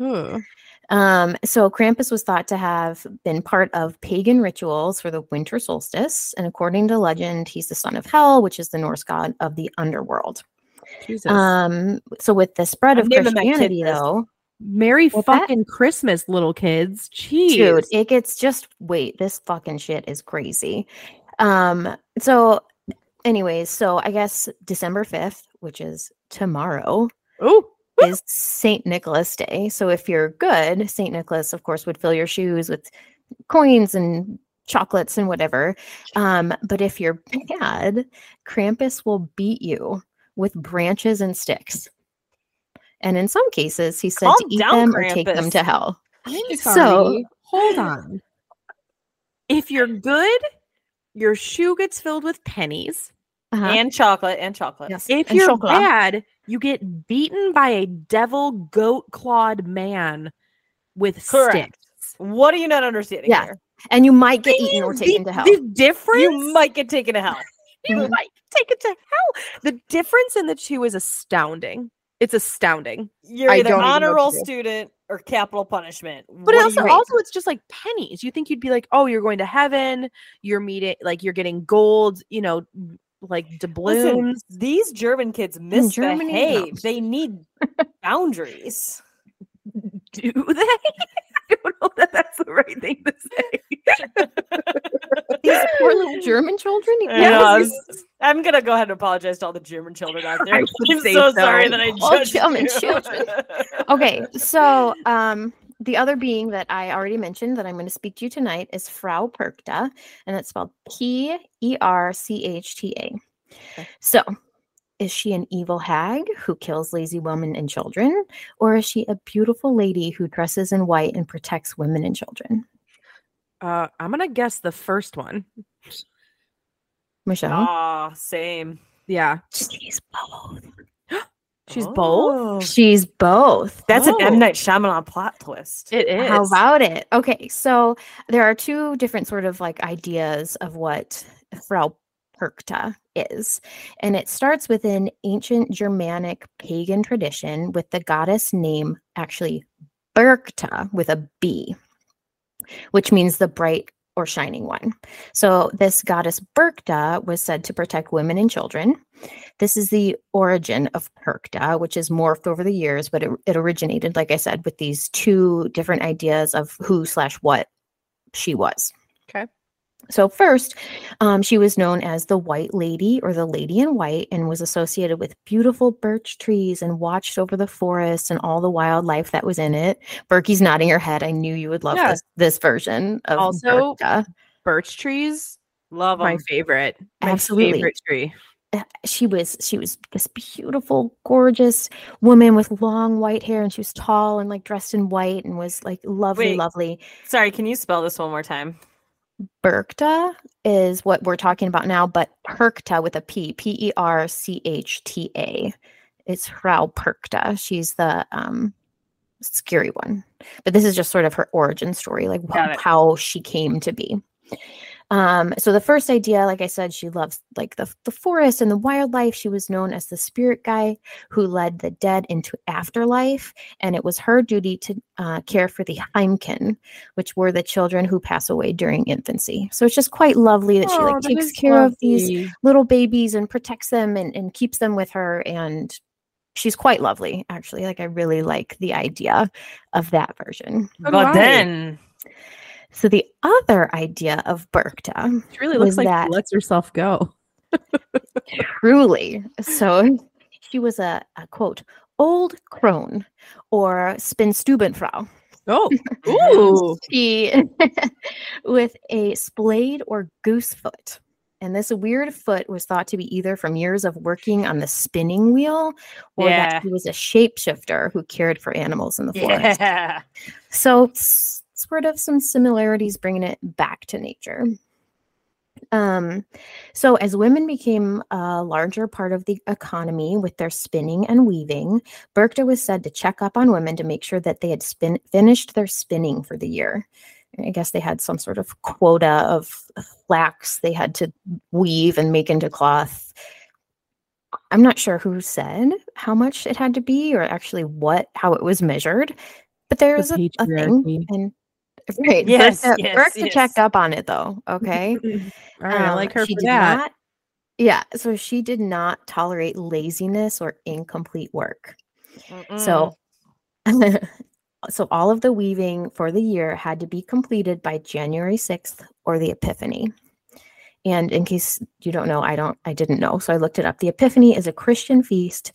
Ooh. Um, so Krampus was thought to have been part of pagan rituals for the winter solstice. And according to legend, he's the son of hell, which is the Norse god of the underworld. Jesus. Um, so with the spread I'm of Christianity, though. Merry What's fucking that? Christmas, little kids. Jeez. Dude, it gets just, wait, this fucking shit is crazy. Um, so anyways, so I guess December fifth, which is tomorrow, Ooh. is Saint Nicholas Day. So if you're good, Saint Nicholas, of course, would fill your shoes with coins and chocolates and whatever. Um, but if you're bad, Krampus will beat you with branches and sticks. And in some cases, he said Calm to eat down, them Krampus. Or take them to hell. I'm sorry. So hold on. If you're good, your shoe gets filled with pennies uh-huh. and chocolate and chocolate. Yes. If and you're chocolate. Bad, you get beaten by a devil goat clawed man with Correct. Sticks. What are you not understanding yeah. here? And you might get These, eaten or taken the, to hell. The difference? You might get taken to hell. You mm-hmm. might take it to hell. The difference in the two is astounding. It's astounding. You're either an honor roll student or capital punishment. But also, also, it's just like pennies. You think you'd be like, oh, you're going to heaven. You're meeting, like you're getting gold, you know, like doubloons. Listen, these German kids misbehave. They need boundaries. Do they? I don't know that that's the right thing to say. These poor little German children. Yeah, I'm gonna go ahead and apologize to all the German children out there. I'm so sorry that I judged German children. Okay, so um, the other being that I already mentioned that I'm going to speak to you tonight is Frau Perchta, and it's spelled P E R C H T A. Okay. So, is she an evil hag who kills lazy women and children, or is she a beautiful lady who dresses in white and protects women and children? Uh, I'm going to guess the first one. Michelle? Ah, oh, same. Yeah. She's both. She's oh. both? She's both. That's oh. an M. Night Shyamalan plot twist. It is. How about it? Okay, so there are two different sort of like ideas of what Frau Perchta is. And it starts with an ancient Germanic pagan tradition with the goddess name actually Berchta with a B, which means the bright or shining one. So this goddess Berchta was said to protect women and children. This is the origin of Perchta, which has morphed over the years, but it, it originated, like I said, with these two different ideas of who slash what she was. Okay. So first, um, she was known as the White Lady or the Lady in White, and was associated with beautiful birch trees and watched over the forest and all the wildlife that was in it. Berkey's nodding her head. I knew you would love yeah. this, this version of also Berkta. Birch trees. Love my em. favorite. My Absolutely. favorite tree. She was she was this beautiful, gorgeous woman with long white hair, and she was tall and like dressed in white and was like lovely, Wait, lovely. Sorry, can you spell this one more time? Perchta is what we're talking about now, but Perchta with a P, P E R C H T A. It's Frau Perchta. She's the um, scary one. But this is just sort of her origin story, like wh- how she came to be. Um, so the first idea, like I said, she loves like the, the forest and the wildlife. She was known as the spirit guide who led the dead into afterlife. And it was her duty to uh, care for the Heimken, which were the children who pass away during infancy. So it's just quite lovely that oh, she like that takes care lovely. of these little babies and protects them and, and keeps them with her. And she's quite lovely, actually. Like I really like the idea of that version. But right. then... So the other idea of Perchta, it really looks was like that, lets herself go. Truly. So she was a, a quote, old crone or Spinstubenfrau. Oh, ooh. She with a splayed or goose foot. And this weird foot was thought to be either from years of working on the spinning wheel or yeah. that she was a shapeshifter who cared for animals in the forest. Yeah. So sort of some similarities, bringing it back to nature. Um, so as women became a larger part of the economy with their spinning and weaving, Perchta was said to check up on women to make sure that they had spin- finished their spinning for the year. I guess they had some sort of quota of flax they had to weave and make into cloth. I'm not sure who said how much it had to be or actually what, how it was measured, but there is the a, a thing. And Right. Yes, Perchta, yes, Perchta yes. checked up on it though. Okay. All right. Um, I like her for that. Not, yeah. So she did not tolerate laziness or incomplete work. Mm-mm. So, so all of the weaving for the year had to be completed by January sixth or the Epiphany. And in case you don't know, I don't, I didn't know. So I looked it up. The Epiphany is a Christian feast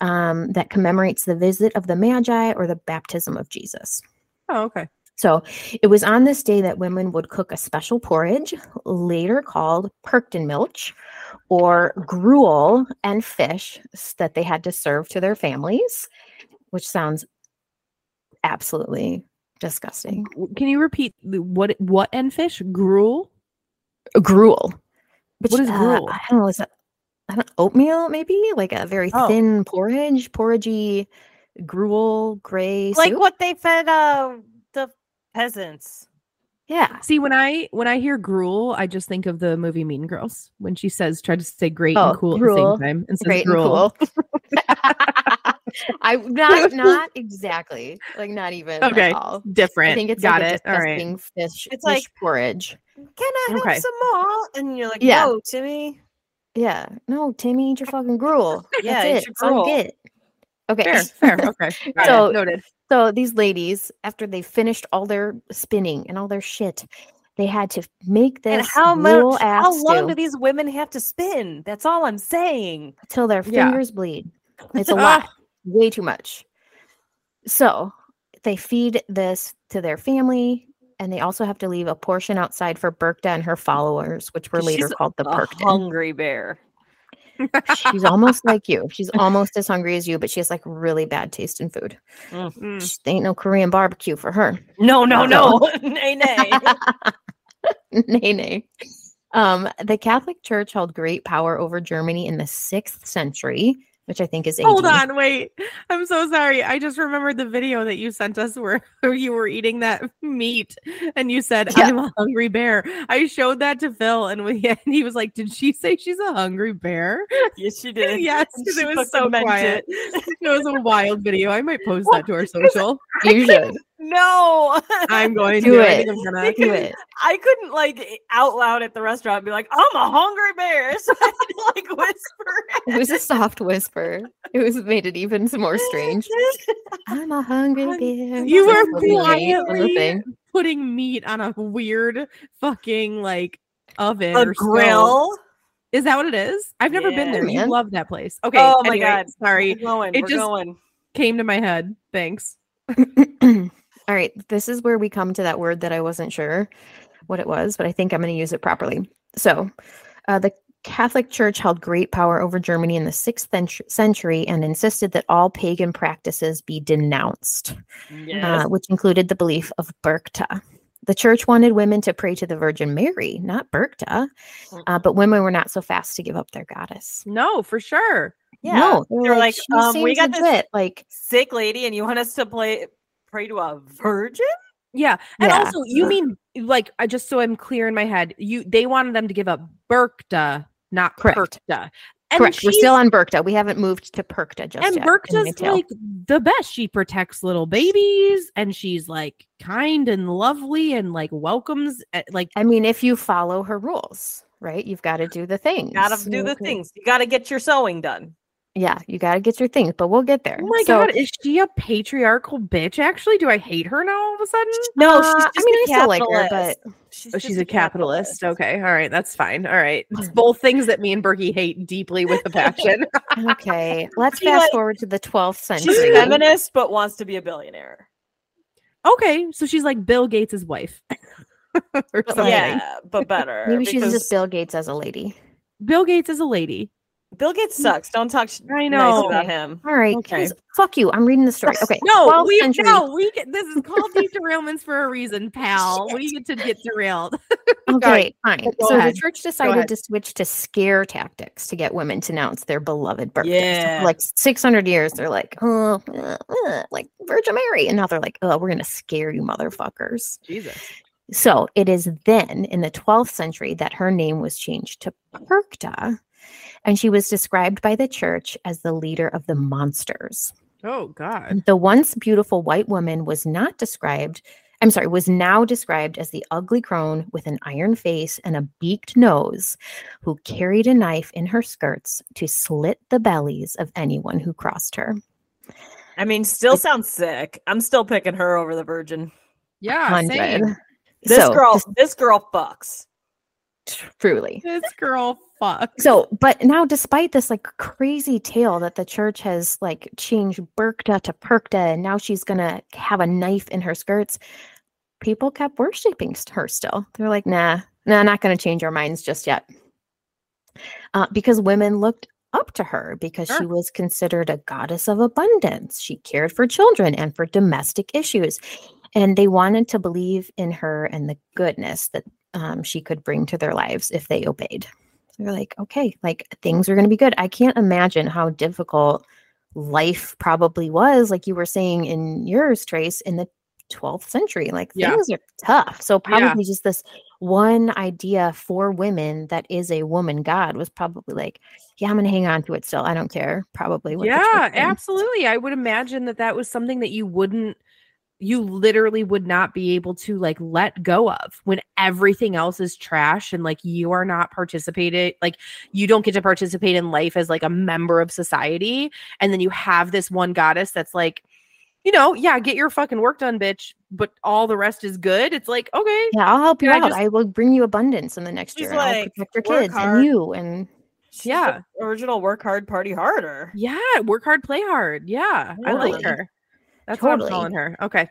um, that commemorates the visit of the Magi or the baptism of Jesus. Oh, okay. So it was on this day that women would cook a special porridge, later called Perchtenmilch, or gruel and fish that they had to serve to their families, which sounds absolutely disgusting. Can you repeat what what and fish? Gruel? Gruel. Which, what is gruel? Uh, I don't know. Is that I don't, oatmeal, maybe? Like a very oh. thin porridge, porridgey, gruel, gray soup? Like what they fed... Uh... peasants. Yeah. See, when I when I hear gruel, I just think of the movie Mean Girls when she says, try to say great oh, and cool gruel. At the same time. And says great gruel. And cool. I not not exactly. Like not even okay. at all. Different. I think it's Got like it. a disgusting all right. fish, it's fish like, porridge. Can I have okay. some more? And you're like, no, yeah. Timmy. Yeah. No, Timmy, eat your fucking gruel. yeah, That's it. Your gruel. Don't get it. Okay. Fair, fair. Okay. Got so, it. Noted. So these ladies, after they finished all their spinning and all their shit, they had to make this. And how much? How long stew. do these women have to spin? That's all I'm saying. Till their fingers yeah. bleed. It's a lot. Way too much. So they feed this to their family, and they also have to leave a portion outside for Perchta and her followers, which were later She's called the Perchten. Hungry bear. She's almost like you. She's almost as hungry as you, but she has like really bad taste in food. Mm-hmm. She, ain't no Korean barbecue for her. No, no, no. Nay, nay. Nay, nay. Um, the Catholic Church held great power over Germany in the sixth century, which I think is eighteen. Hold on, wait. I'm so sorry. I just remembered the video that you sent us where you were eating that meat and you said, yeah. I'm a hungry bear. I showed that to Phil and, we, and he was like, did she say she's a hungry bear? Yes, she did. Yes, because it was so quiet. It. It was a wild video. I might post that to our social. You should. No, I'm going do to it. I'm gonna do it. I couldn't like out loud at the restaurant be like, I'm a hungry bear. So I had to like whisper. It. It was a soft whisper. It was made it even more strange. I'm a hungry bear. You were quietly putting meat on a weird fucking like oven a or grill. Stove. Is that what it is? I've never yeah, been there. Man. You love that place. Okay. Oh my anyway, God. Sorry. We're going. It We're just going. Came to my head. Thanks. All right. This is where we come to that word that I wasn't sure what it was, but I think I'm going to use it properly. So uh, the Catholic Church held great power over Germany in the sixth century and insisted that all pagan practices be denounced, yes. uh, which included the belief of Perchta. The church wanted women to pray to the Virgin Mary, not Perchta, uh, but women were not so fast to give up their goddess. No, for sure. Yeah. No, they're, they're like, like um, we got this like sick lady and you want us to play, pray to a virgin? Yeah. And yeah. also you mean like, I just, so I'm clear in my head, you, they wanted them to give up Perchta, not Correct. Perchta. And Correct. We're still on Perchta. We haven't moved to Perchta just and yet. And Perchta's like the best. She protects little babies and she's like kind and lovely and like welcomes. Like, I mean, if you follow her rules, right? You've got to do the things. Got to do the okay. things. You got to get your sewing done. Yeah, you got to get your things, but we'll get there. Oh my so, God, is she a patriarchal bitch? Actually, do I hate her now all of a sudden? No, she's just uh, I mean, a I still like her, but she's, oh, she's a, a capitalist. capitalist. Okay, all right, that's fine. All right, it's both things that me and Berkey hate deeply with a passion. Okay, let's fast like, forward to the twelfth century. She's feminist, but wants to be a billionaire. Okay, so she's like Bill Gates' wife, or something. Yeah, but better. Maybe because... she's just Bill Gates as a lady. Bill Gates as a lady. Bill Gates sucks. Don't talk sh- I know. Nice about him. All right. Okay. Fuck you. I'm reading the story. Okay. No, we, no, we get, this is called Deep Derailments for a reason, pal. Shit. We get to get derailed. Okay, right, fine. So ahead. The church decided to switch to scare tactics to get women to denounce their beloved Perchta. Yeah. So like six hundred years, they're like, oh, uh, uh, like Virgin Mary. And now they're like, oh, we're going to scare you motherfuckers. Jesus. So it is then in the twelfth century that her name was changed to Perchta. And she was described by the church as the leader of the monsters. Oh, God. The once beautiful white woman was not described, I'm sorry, was now described as the ugly crone with an iron face and a beaked nose who carried a knife in her skirts to slit the bellies of anyone who crossed her. I mean, still it's, sounds sick. I'm still picking her over the virgin. Yeah, one hundred. Same. This so, girl, this, this girl fucks. Truly. This girl fuck. So, but now despite this like crazy tale that the church has like changed Perchta to Perchta and now she's going to have a knife in her skirts, people kept worshiping her still. They're like, nah, nah, not going to change our minds just yet. Uh, because women looked up to her because sure. she was considered a goddess of abundance. She cared for children and for domestic issues. And they wanted to believe in her and the goodness that um, she could bring to their lives if they obeyed. They're like, okay, like things are going to be good. I can't imagine how difficult life probably was, like you were saying in yours, Trace, in the twelfth century. Like yeah. things are tough. So probably yeah. just this one idea for women that is a woman god was probably like, yeah, I'm going to hang on to it still. I don't care. Probably. What yeah, absolutely. I would imagine that that was something that you wouldn't, you literally would not be able to like let go of when everything else is trash and like you are not participating, like you don't get to participate in life as like a member of society. And then you have this one goddess that's like, you know, yeah, get your fucking work done, bitch, but all the rest is good. It's like, okay. Yeah, I'll help you out. I, just, I will bring you abundance in the next year. Like, I'll protect your kids hard. and you and she's yeah. original work hard, party harder. Yeah. Work hard, play hard. Yeah. Really? I like her. That's totally. What I'm calling her. Okay.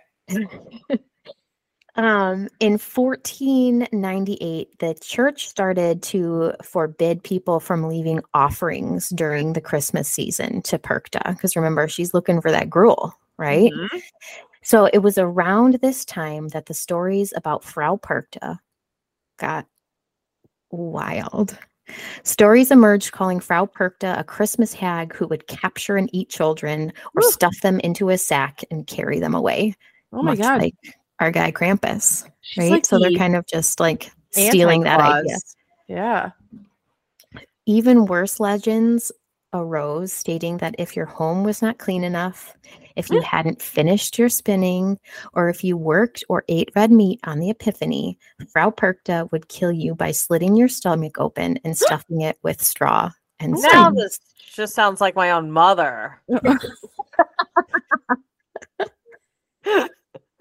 um, in fourteen ninety-eight, the church started to forbid people from leaving offerings during the Christmas season to Perchta. Because remember, she's looking for that gruel, right? Mm-hmm. So it was around this time that the stories about Frau Perchta got wild. Stories emerged calling Frau Perchta a Christmas hag who would capture and eat children or Ooh. Stuff them into a sack and carry them away. Oh my God. Like our guy Krampus, she's right? Like so they're kind of just like stealing that idea. Yeah. Even worse legends arose stating that if your home was not clean enough, if you hadn't finished your spinning, or if you worked or ate red meat on the Epiphany, Frau Perchta would kill you by slitting your stomach open and stuffing it with straw and now steam. This just sounds like my own mother.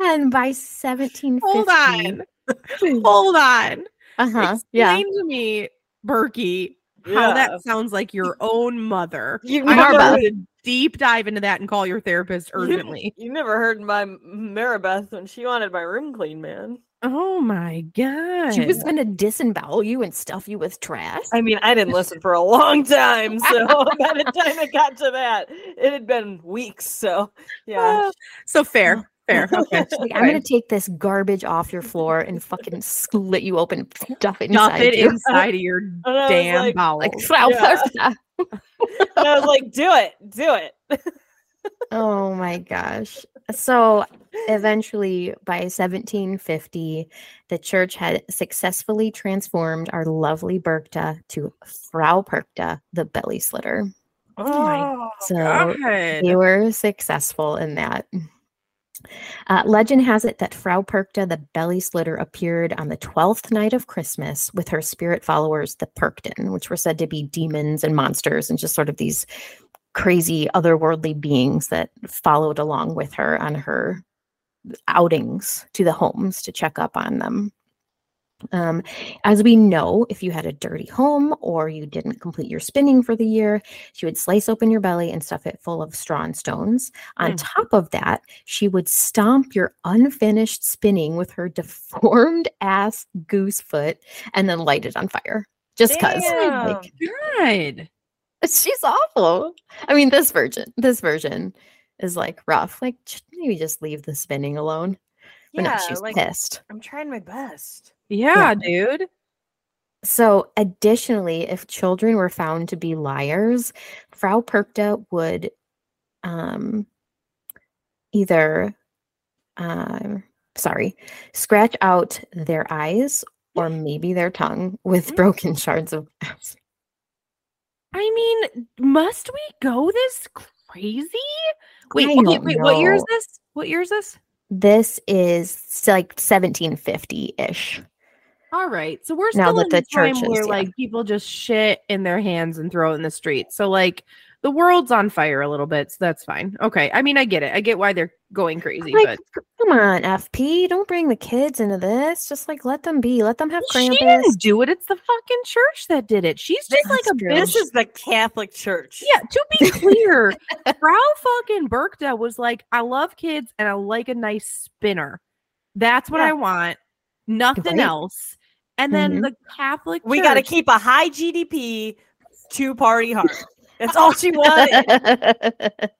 And by seventeen fifty, hold on, hold on. Uh-huh. Explain yeah. to me, Berkey, yeah. how that sounds like your own mother. You I have to deep dive into that and call your therapist urgently. You, you never heard my Maribeth when she wanted my room clean, man. Oh my God. She was going to disembowel you and stuff you with trash. I mean, I didn't listen for a long time. So by the time it got to that, it had been weeks. So, yeah. Uh, so fair. Fair. Okay. Like, I'm going to take this garbage off your floor and fucking slit you open and stuff it inside, stuff it you. inside of your damn like, bowels. Like, Frau Perchta. And I was like, do it. Do it. Oh my gosh. So eventually by seventeen fifty, the church had successfully transformed our lovely Perchta to Frau Perchta, the belly slitter. Oh my so God. They were successful in that. Uh, legend has it that Frau Perchta, the belly slitter, appeared on the twelfth night of Christmas with her spirit followers, the Perchten, which were said to be demons and monsters and just sort of these crazy otherworldly beings that followed along with her on her outings to the homes to check up on them. Um, as we know, if you had a dirty home or you didn't complete your spinning for the year, she would slice open your belly and stuff it full of straw and stones. On mm. top of that, she would stomp your unfinished spinning with her deformed ass goose foot and then light it on fire. Just because. Like, good. She's awful. I mean, this version, this version is like rough. Like, maybe just leave the spinning alone. Yeah, but no, she's like, pissed. I'm trying my best. Yeah, yeah, dude. So additionally, if children were found to be liars, Frau Perchta would um, either, uh, sorry, scratch out their eyes or maybe their tongue with broken shards of glass. I mean, must we go this crazy? Wait, wait, wait what year is this? What year is this? This is like seventeen fifty-ish. All right. So we're still now in the time churches, where yeah. like people just shit in their hands and throw it in the street. So like the world's on fire a little bit. So that's fine. Okay. I mean, I get it. I get why they're going crazy. Like, but come on, F P. Don't bring the kids into this. Just like let them be. Let them have Krampus. She didn't do it. It's the fucking church that did it. She's just this like a bitch. This is the Catholic Church. Yeah. To be clear, Frau fucking Perchta was like, I love kids and I like a nice spinner. That's what yeah. I want. Nothing right? else. And then mm-hmm. the Catholic Church. We got to keep a high G D P, two party heart. That's all she wanted.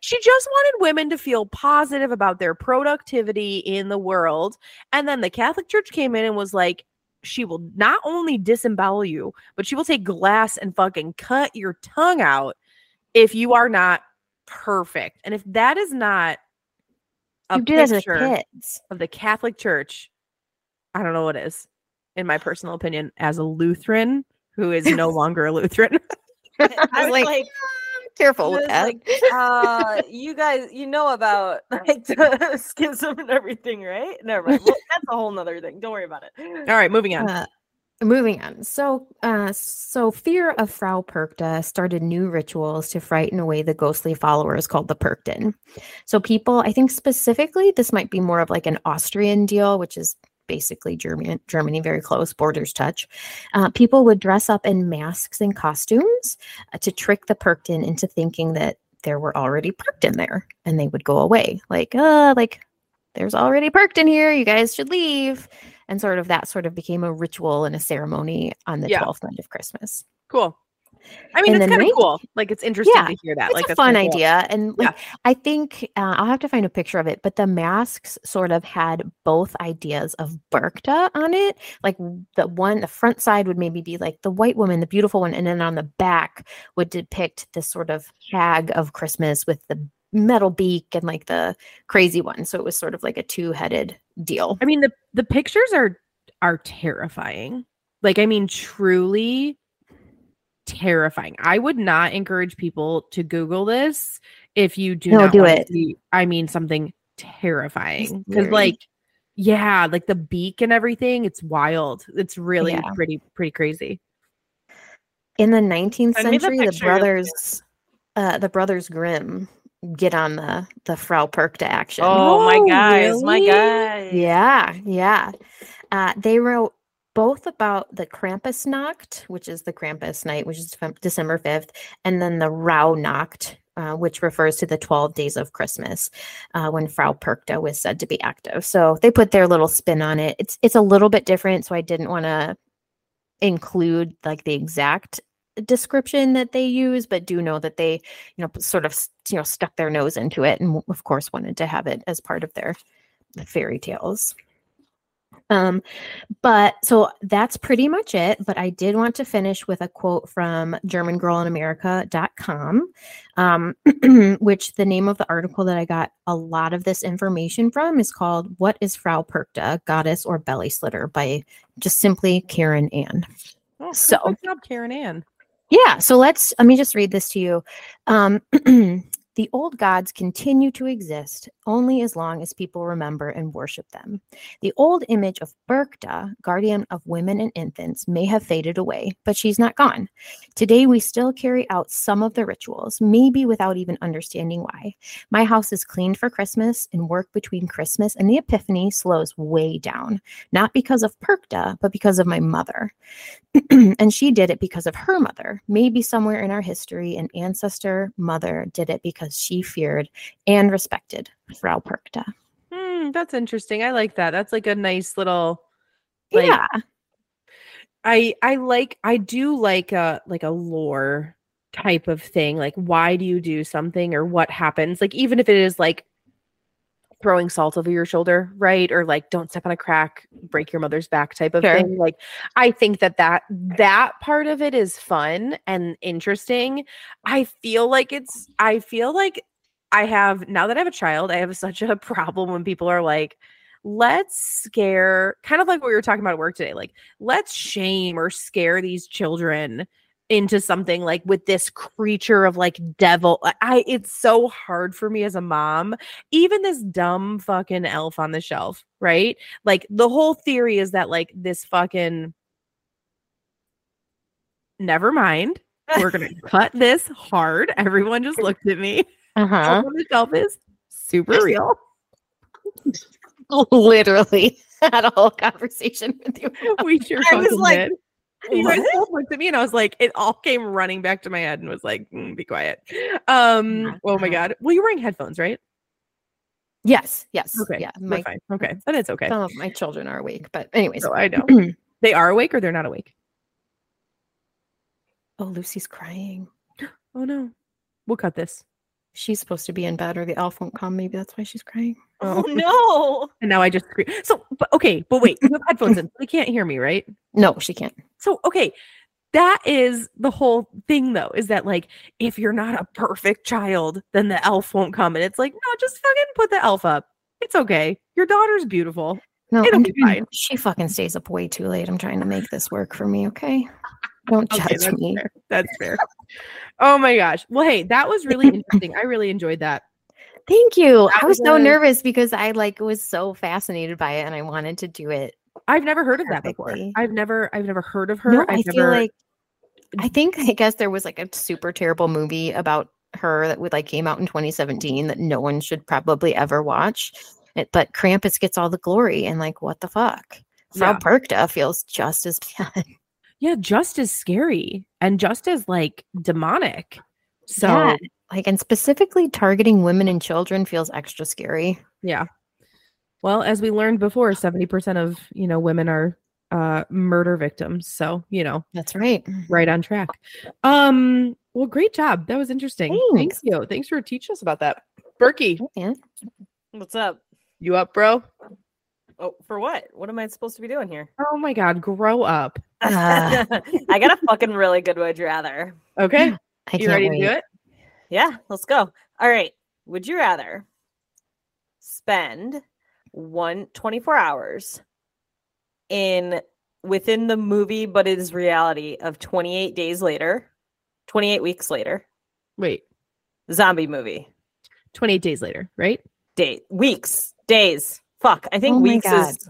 She just wanted women to feel positive about their productivity in the world. And then the Catholic Church came in and was like, she will not only disembowel you, but she will take glass and fucking cut your tongue out if you are not perfect. And if that is not a you picture of the Catholic Church, I don't know what is, in my personal opinion, as a Lutheran who is no longer a Lutheran. I was, I was like, like careful with that. Like, uh, you guys, you know about like the schism and everything, right? Never mind. Well, that's a whole nother thing. Don't worry about it. All right, moving on. Uh, moving on. So, uh, so fear of Frau Perchta started new rituals to frighten away the ghostly followers called the Perchten. So, people, I think specifically, this might be more of like an Austrian deal, which is basically Germany, Germany, very close, borders touch. Uh, people would dress up in masks and costumes uh, to trick the Perchten into thinking that there were already Perchten there, and they would go away. Like, uh, like there's already Perchten here. You guys should leave. And sort of that sort of became a ritual and a ceremony on the yeah. twelfth night of Christmas. Cool. I mean, and it's kind of cool. Like, it's interesting yeah, to hear that. It's like, a that's fun cool. idea. And like, yeah. I think uh, I'll have to find a picture of it, but the masks sort of had both ideas of Perchta on it. Like, the one, the front side would maybe be like the white woman, the beautiful one. And then on the back would depict this sort of hag of Christmas with the metal beak and like the crazy one. So it was sort of like a two-headed deal. I mean, the, the pictures are are terrifying. Like, I mean, truly terrifying. I would not encourage people to Google this if you do no, not do it. See, I mean, something terrifying because, like, yeah, like the beak and everything. It's wild. It's really yeah. pretty, pretty crazy. In the nineteenth Send century, the, the brothers, uh, the brothers Grimm, get on the the Frau Perchta action. Oh, oh my guys, really? my guys, yeah, yeah. Uh, they wrote both about the Krampusnacht, which is the Krampus night, which is December fifth, and then the Rauhnacht, uh, which refers to the twelve days of Christmas, uh, when Frau Perchta was said to be active. So they put their little spin on it. It's, it's a little bit different, so I didn't want to include like the exact description that they use, but do know that they, you know, sort of, you know, stuck their nose into it and of course wanted to have it as part of their fairy tales. Um, but so that's pretty much it. But I did want to finish with a quote from German Girl In America dot com, um, which the name of the article that I got a lot of this information from is called "What is Frau Perchta, Goddess or Belly Slitter?" by just simply Karen Ann. Oh, so good job, Karen Ann. Yeah. So let's, let me just read this to you. Um, "The old gods continue to exist only as long as people remember and worship them. The old image of Perchta, guardian of women and infants, may have faded away, but she's not gone. Today, we still carry out some of the rituals, maybe without even understanding why. My house is cleaned for Christmas, and work between Christmas and the Epiphany slows way down, not because of Perchta, but because of my mother. And she did it because of her mother. Maybe somewhere in our history, an ancestor mother did it because she feared and respected Frau Perchta." Mm, that's interesting. I like that. That's like a nice little, like, yeah. I I like I do like a like a lore type of thing. Like, why do you do something or what happens? Like, even if it is like throwing salt over your shoulder, right? Or like, don't step on a crack, break your mother's back type of sure. thing. Like, I think that, that that part of it is fun and interesting. I feel like it's, I feel like I have, now that I have a child, I have such a problem when people are like, let's scare, kind of like what we were talking about at work today. Like, let's shame or scare these children into something, like with this creature of like devil. I it's so hard for me as a mom. Even this dumb fucking elf on the shelf, right? Like, the whole theory is that like this fucking, never mind, we're gonna cut this hard. Everyone just looked at me. Uh-huh. Elf on the shelf is super real. Literally had a whole conversation with you. We sure I was like. Did. You guys both looked at me and I was like, it all came running back to my head and was like, mm, be quiet. Um, oh my God. Well, you're wearing headphones, right? Yes. Yes. Okay. Yeah. My, fine. Okay. But it's okay. Some of my children are awake, but anyways. So I know. They are awake or they're not awake? Oh, Lucy's crying. Oh no. We'll cut this. She's supposed to be in bed or the elf won't come. Maybe that's why she's crying. Oh, no. And now I just scream. So, but, okay, but wait, you have headphones in. They can't hear me, right? No, she can't. So, okay, that is the whole thing, though, is that, like, if you're not a perfect child, then the elf won't come. And it's like, no, just fucking put the elf up. It's okay. Your daughter's beautiful. No, It'll I'm, be fine. She fucking stays up way too late. I'm trying to make this work for me, okay? Don't judge okay, that's me. Fair. That's fair. Oh, my gosh. Well, hey, that was really interesting. I really enjoyed that. Thank you. That I was, was so nervous because I like was so fascinated by it and I wanted to do it. I've never heard of that before. I've never, I've never heard of her. No, I never... feel like, I think, I guess there was like a super terrible movie about her that would like came out in twenty seventeen that no one should probably ever watch. It, but Krampus gets all the glory and like, what the fuck? Frau yeah. Perchta feels just as bad. Yeah, just as scary and just as like demonic. So. Yeah. Like, and specifically targeting women and children feels extra scary. Yeah. Well, as we learned before, seventy percent of, you know, women are uh, murder victims. So, you know. That's right. Right on track. Um. Well, great job. That was interesting. Thanks. Thanks, yo. Thanks for teaching us about that. Berkey. Yeah. What's up? You up, bro? Oh, for what? What am I supposed to be doing here? Oh, my God. Grow up. Uh. I got a fucking really good would you rather. Okay. I can't you ready wait. to do it? Yeah, let's go. All right. Would you rather spend one twenty-four hours in within the movie, but it is reality of twenty-eight days later, twenty-eight weeks later? Wait. Zombie movie. twenty-eight days later, right? Day, weeks, days. Fuck. I think oh weeks is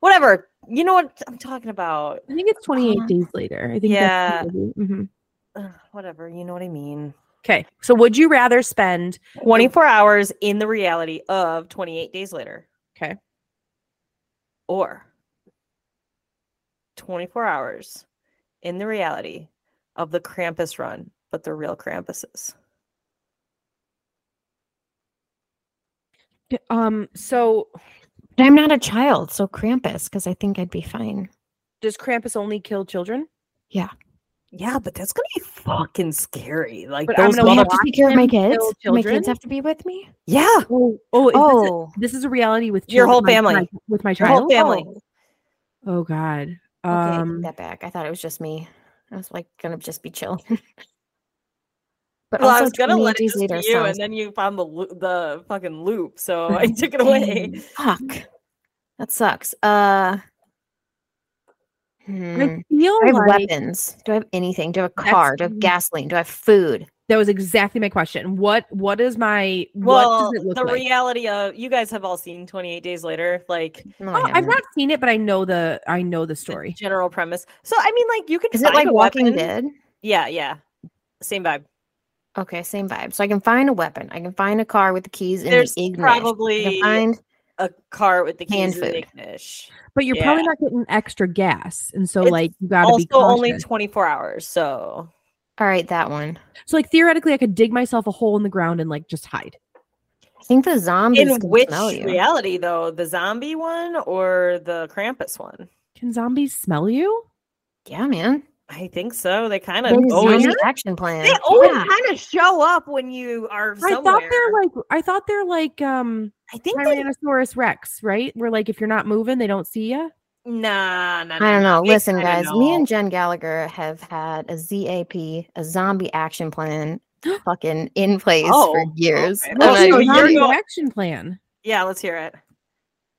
whatever. You know what I'm talking about. I think it's twenty-eight uh, days later. I think yeah. That's mm-hmm. uh, whatever. You know what I mean? Okay, so would you rather spend twenty-four hours in the reality of twenty-eight days later? Okay. Or twenty-four hours in the reality of the Krampus run, but they're real Krampuses. Um, so but I'm not a child, so Krampus, because I think I'd be fine. Does Krampus only kill children? Yeah. Yeah, but that's going to be fucking scary. Like, but those I'm gonna have to take care of my kids. My kids have to be with me. Yeah. Oh, oh, oh. This, is, this is a reality with your whole family, my, with my child. Your whole family. Oh, oh God. Um, okay, take that back. I thought it was just me. I was like, gonna just be chill. But well, also, I was gonna let it just be you, sounds... and then you found the the fucking loop, so I took it away. Fuck, that sucks. Uh, hmm. I feel do I have like... weapons? Do I have anything? Do I have a car? That's... Do I have gasoline? Do I have food? That was exactly my question. What What is my? Well, what does it look the like? Reality of you guys have all seen twenty-eight days later. Like, no, oh, I've not seen it, but I know the I know the story, the general premise. So, I mean, like, you can. Is find it like Walking weapon. Dead? Yeah, yeah, same vibe. Okay, same vibe. So I can find a weapon. I can find a car with the keys in There's the ignish. Probably I can find a car with the keys in the ignish. But you're yeah. probably not getting extra gas, and so it's like you gotta also be also only twenty-four hours. So. All right, that one. So, like, theoretically, I could dig myself a hole in the ground and, like, just hide. I think the zombies in which reality, though? The zombie one or the Krampus one? Can zombies smell you? Yeah, man. I think so. They kind of always action plan. They always yeah. kind of show up when you are somewhere. I thought they're like. I thought they're like. Um, I think Tyrannosaurus they... Rex, right? Where like if you're not moving, they don't see you. Nah, nah, nah, I don't know. Nah, Listen, guys, know. Me and Jen Gallagher have had a Z A P, a zombie action plan, fucking in place oh, for years. Okay. Well, so a zombie going... action plan. Yeah, let's hear it.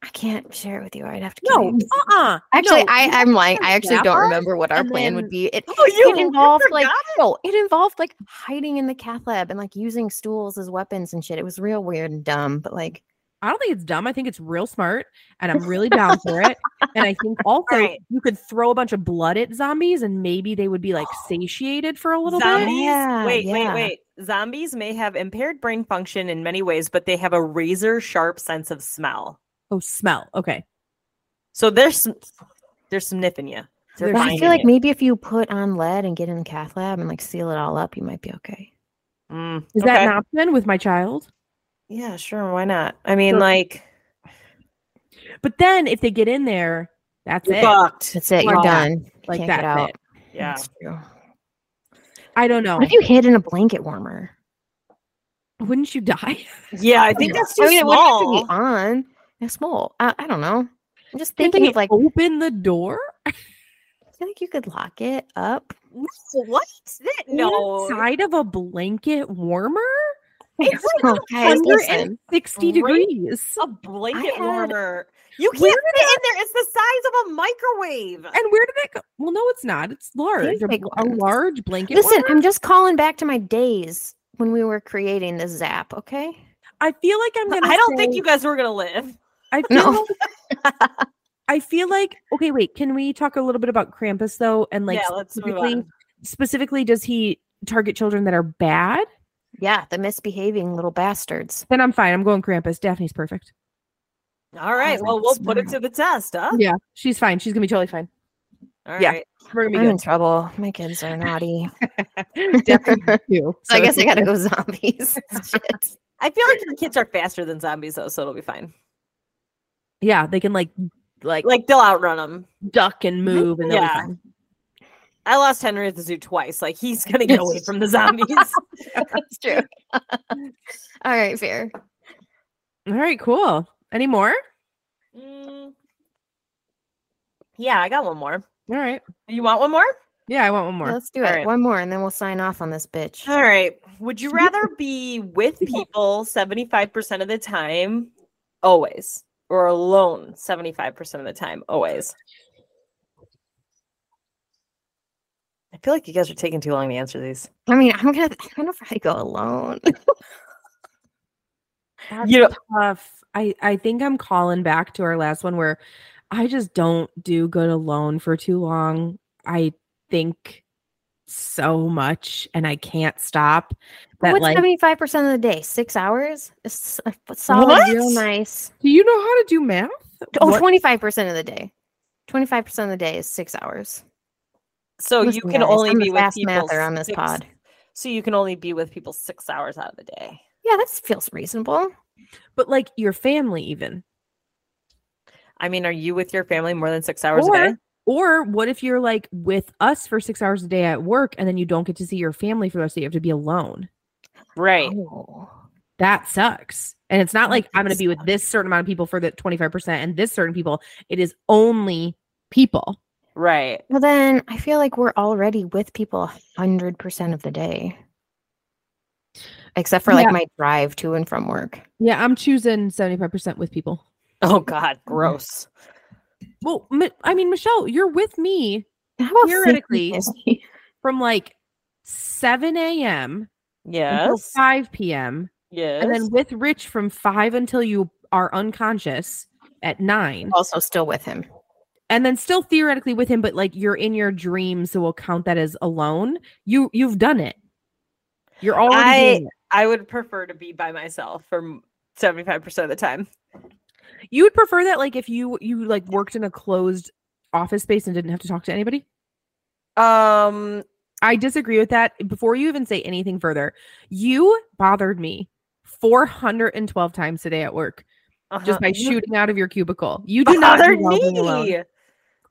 I can't share it with you. I'd have to. No, uh, uh-uh. Actually, no. I, I'm lying. I actually don't remember what our and plan then, would be. It, oh, you, it involved you like, no, it involved like hiding in the cath lab and like using stools as weapons and shit. It was real weird and dumb, but like. I don't think it's dumb. I think it's real smart, and I'm really down for it. And I think also right. you could throw a bunch of blood at zombies, and maybe they would be like satiated for a little zombies, bit. Yeah, wait, yeah. wait, wait. Zombies may have impaired brain function in many ways, but they have a razor sharp sense of smell. Oh, smell. Okay. So there's some, there's some nipping you. Well, I feel like it. Maybe if you put on lead and get in the cath lab and like seal it all up, you might be okay. Mm, Is okay. that an option with my child? Yeah, sure. Why not? I mean, sure. like, but then if they get in there, that's it. Fucked. That's it. You're well, done. Like Can't that's out. It. Yeah. That's true. I don't know. What if you hid in a blanket warmer? Wouldn't you die? Yeah, I think that's too I mean, small. It to be on. It's small. I, I don't know. I'm just thinking of like open the door. I feel like you could lock it up. What? That? No. Inside of a blanket warmer. It's like okay, one hundred sixty listen. Degrees. A blanket warmer. You can't fit it in there. It's the size of a microwave. And where did it go? Well, no, it's not. It's large. A, a large blanket Listen, warmer? I'm just calling back to my days when we were creating the Zap, okay? I feel like I'm going to I don't say, think you guys were going to live. I feel no. like, I feel like, okay, wait. Can we talk a little bit about Krampus, though? And like, yeah, specifically, specifically, does he target children that are bad? Yeah, the misbehaving little bastards. Then I'm fine. I'm going Krampus. Daphne's perfect. All right. Well, we'll put it to the test, huh? Yeah, she's fine. She's going to be totally fine. All yeah. right. We're gonna be I'm good. in trouble. My kids are naughty. Definitely too, so I guess I got to go zombies. Shit. I feel like your kids are faster than zombies, though, so it'll be fine. Yeah, they can, like, like, like they'll outrun them. Duck and move, and they'll yeah. be fine. I lost Henry at the zoo twice. Like, he's going to get away from the zombies. That's true. All right, fair. All right, cool. Any more? Mm, yeah, I got one more. All right. You want one more? Yeah, I want one more. Let's do it. Right. One more, and then we'll sign off on this bitch. All right. Would you rather be with people seventy-five percent of the time, always, or alone seventy-five percent of the time, always? I feel like you guys are taking too long to answer these. I mean, I'm gonna, I'm gonna probably go alone. That's you know, tough. I, I think I'm calling back to our last one where I just don't do good alone for too long. I think so much, and I can't stop. That what's seventy-five percent of the day? Six hours? It's solid, what? Real nice. Do you know how to do math? Oh, twenty-five percent of the day. twenty-five percent of the day is six hours. So Listen, you can guys, only I'm be with people on this six, pod. So you can only be with people six hours out of the day. Yeah, that feels reasonable. But like your family, even. I mean, are you with your family more than six hours or, a day? Or what if you're like with us for six hours a day at work and then you don't get to see your family for the rest of the day? You have to be alone. Right. Oh, that sucks. And it's not like I'm going to be with this certain amount of people for the twenty-five percent and this certain people. It is only people. Right. Well, then I feel like we're already with people one hundred percent of the day. Except for like yeah. my drive to and from work. Yeah, I'm choosing seventy-five percent with people. Oh, God. Gross. Well, I mean, Michelle, you're with me theoretically from like seven a.m. Yes. Until five p.m. Yes. And then with Rich from five until you are unconscious at nine. Also still with him. And then still theoretically with him, but like you're in your dreams, so we'll count that as alone. You, you've done it. You're already I, doing it. I would prefer to be by myself for seventy-five percent of the time. You would prefer that, like, if you you like worked in a closed office space and didn't have to talk to anybody? Um, I disagree with that. Before you even say anything further, you bothered me four hundred twelve times today at work uh-huh. just by shooting out of your cubicle. You do not bother me.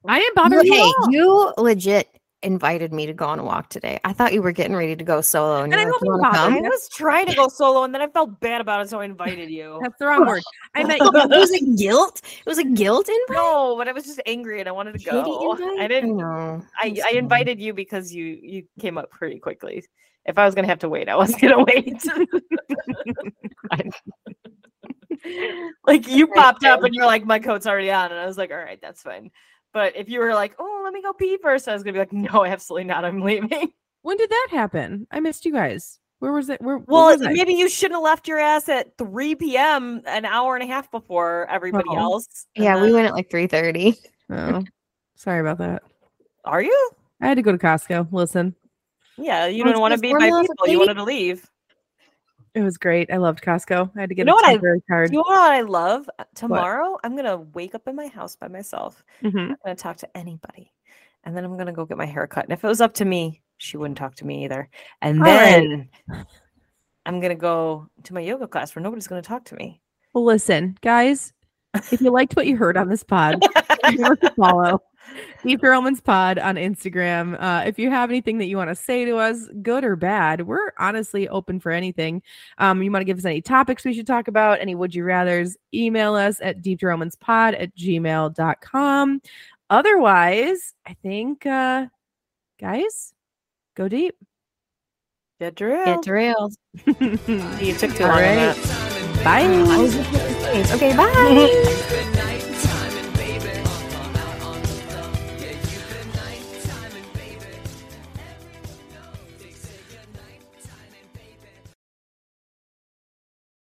I am bothered. Hey, you, you legit invited me to go on a walk today. I thought you were getting ready to go solo. And, and I, like, you I was trying to go solo and then I felt bad about it, so I invited you. That's the wrong word. I meant it was a guilt. It was a guilt invite. No, but I was just angry and I wanted to go. I didn't know. I, I invited you because you you came up pretty quickly. If I was gonna have to wait, I wasn't gonna wait. Like you popped up and you're like, my coat's already on, and I was like, all right, that's fine. But if you were like, oh, let me go pee first, I was going to be like, no, absolutely not. I'm leaving. When did that happen? I missed you guys. Where was it? Where, well, where was maybe I? You shouldn't have left your ass at three p.m. an hour and a half before everybody oh. else. Yeah, then... we went at like three thirty. Oh, sorry about that. Are you? I had to go to Costco. Listen. Yeah, you don't want to be by people. You wanted to leave. It was great. I loved Costco. I had to get you know a temporary card. You know what I love? Tomorrow, what? I'm going to wake up in my house by myself. Mm-hmm. I'm not going to talk to anybody. And then I'm going to go get my hair cut. And if it was up to me, she wouldn't talk to me either. And All then right. I'm going to go to my yoga class where nobody's going to talk to me. Well, listen, guys, if you liked what you heard on this pod, remember to follow Deep Derailments Pod on Instagram. Uh, if you have anything that you want to say to us, good or bad, we're honestly open for anything. Um, you want to give us any topics we should talk about, any would you rathers, email us at deep derailments pod at gmail dot com. Otherwise, I think, uh, guys, go deep. Get derailed. Get derailed. You took too long. All right. Bye. Okay, bye.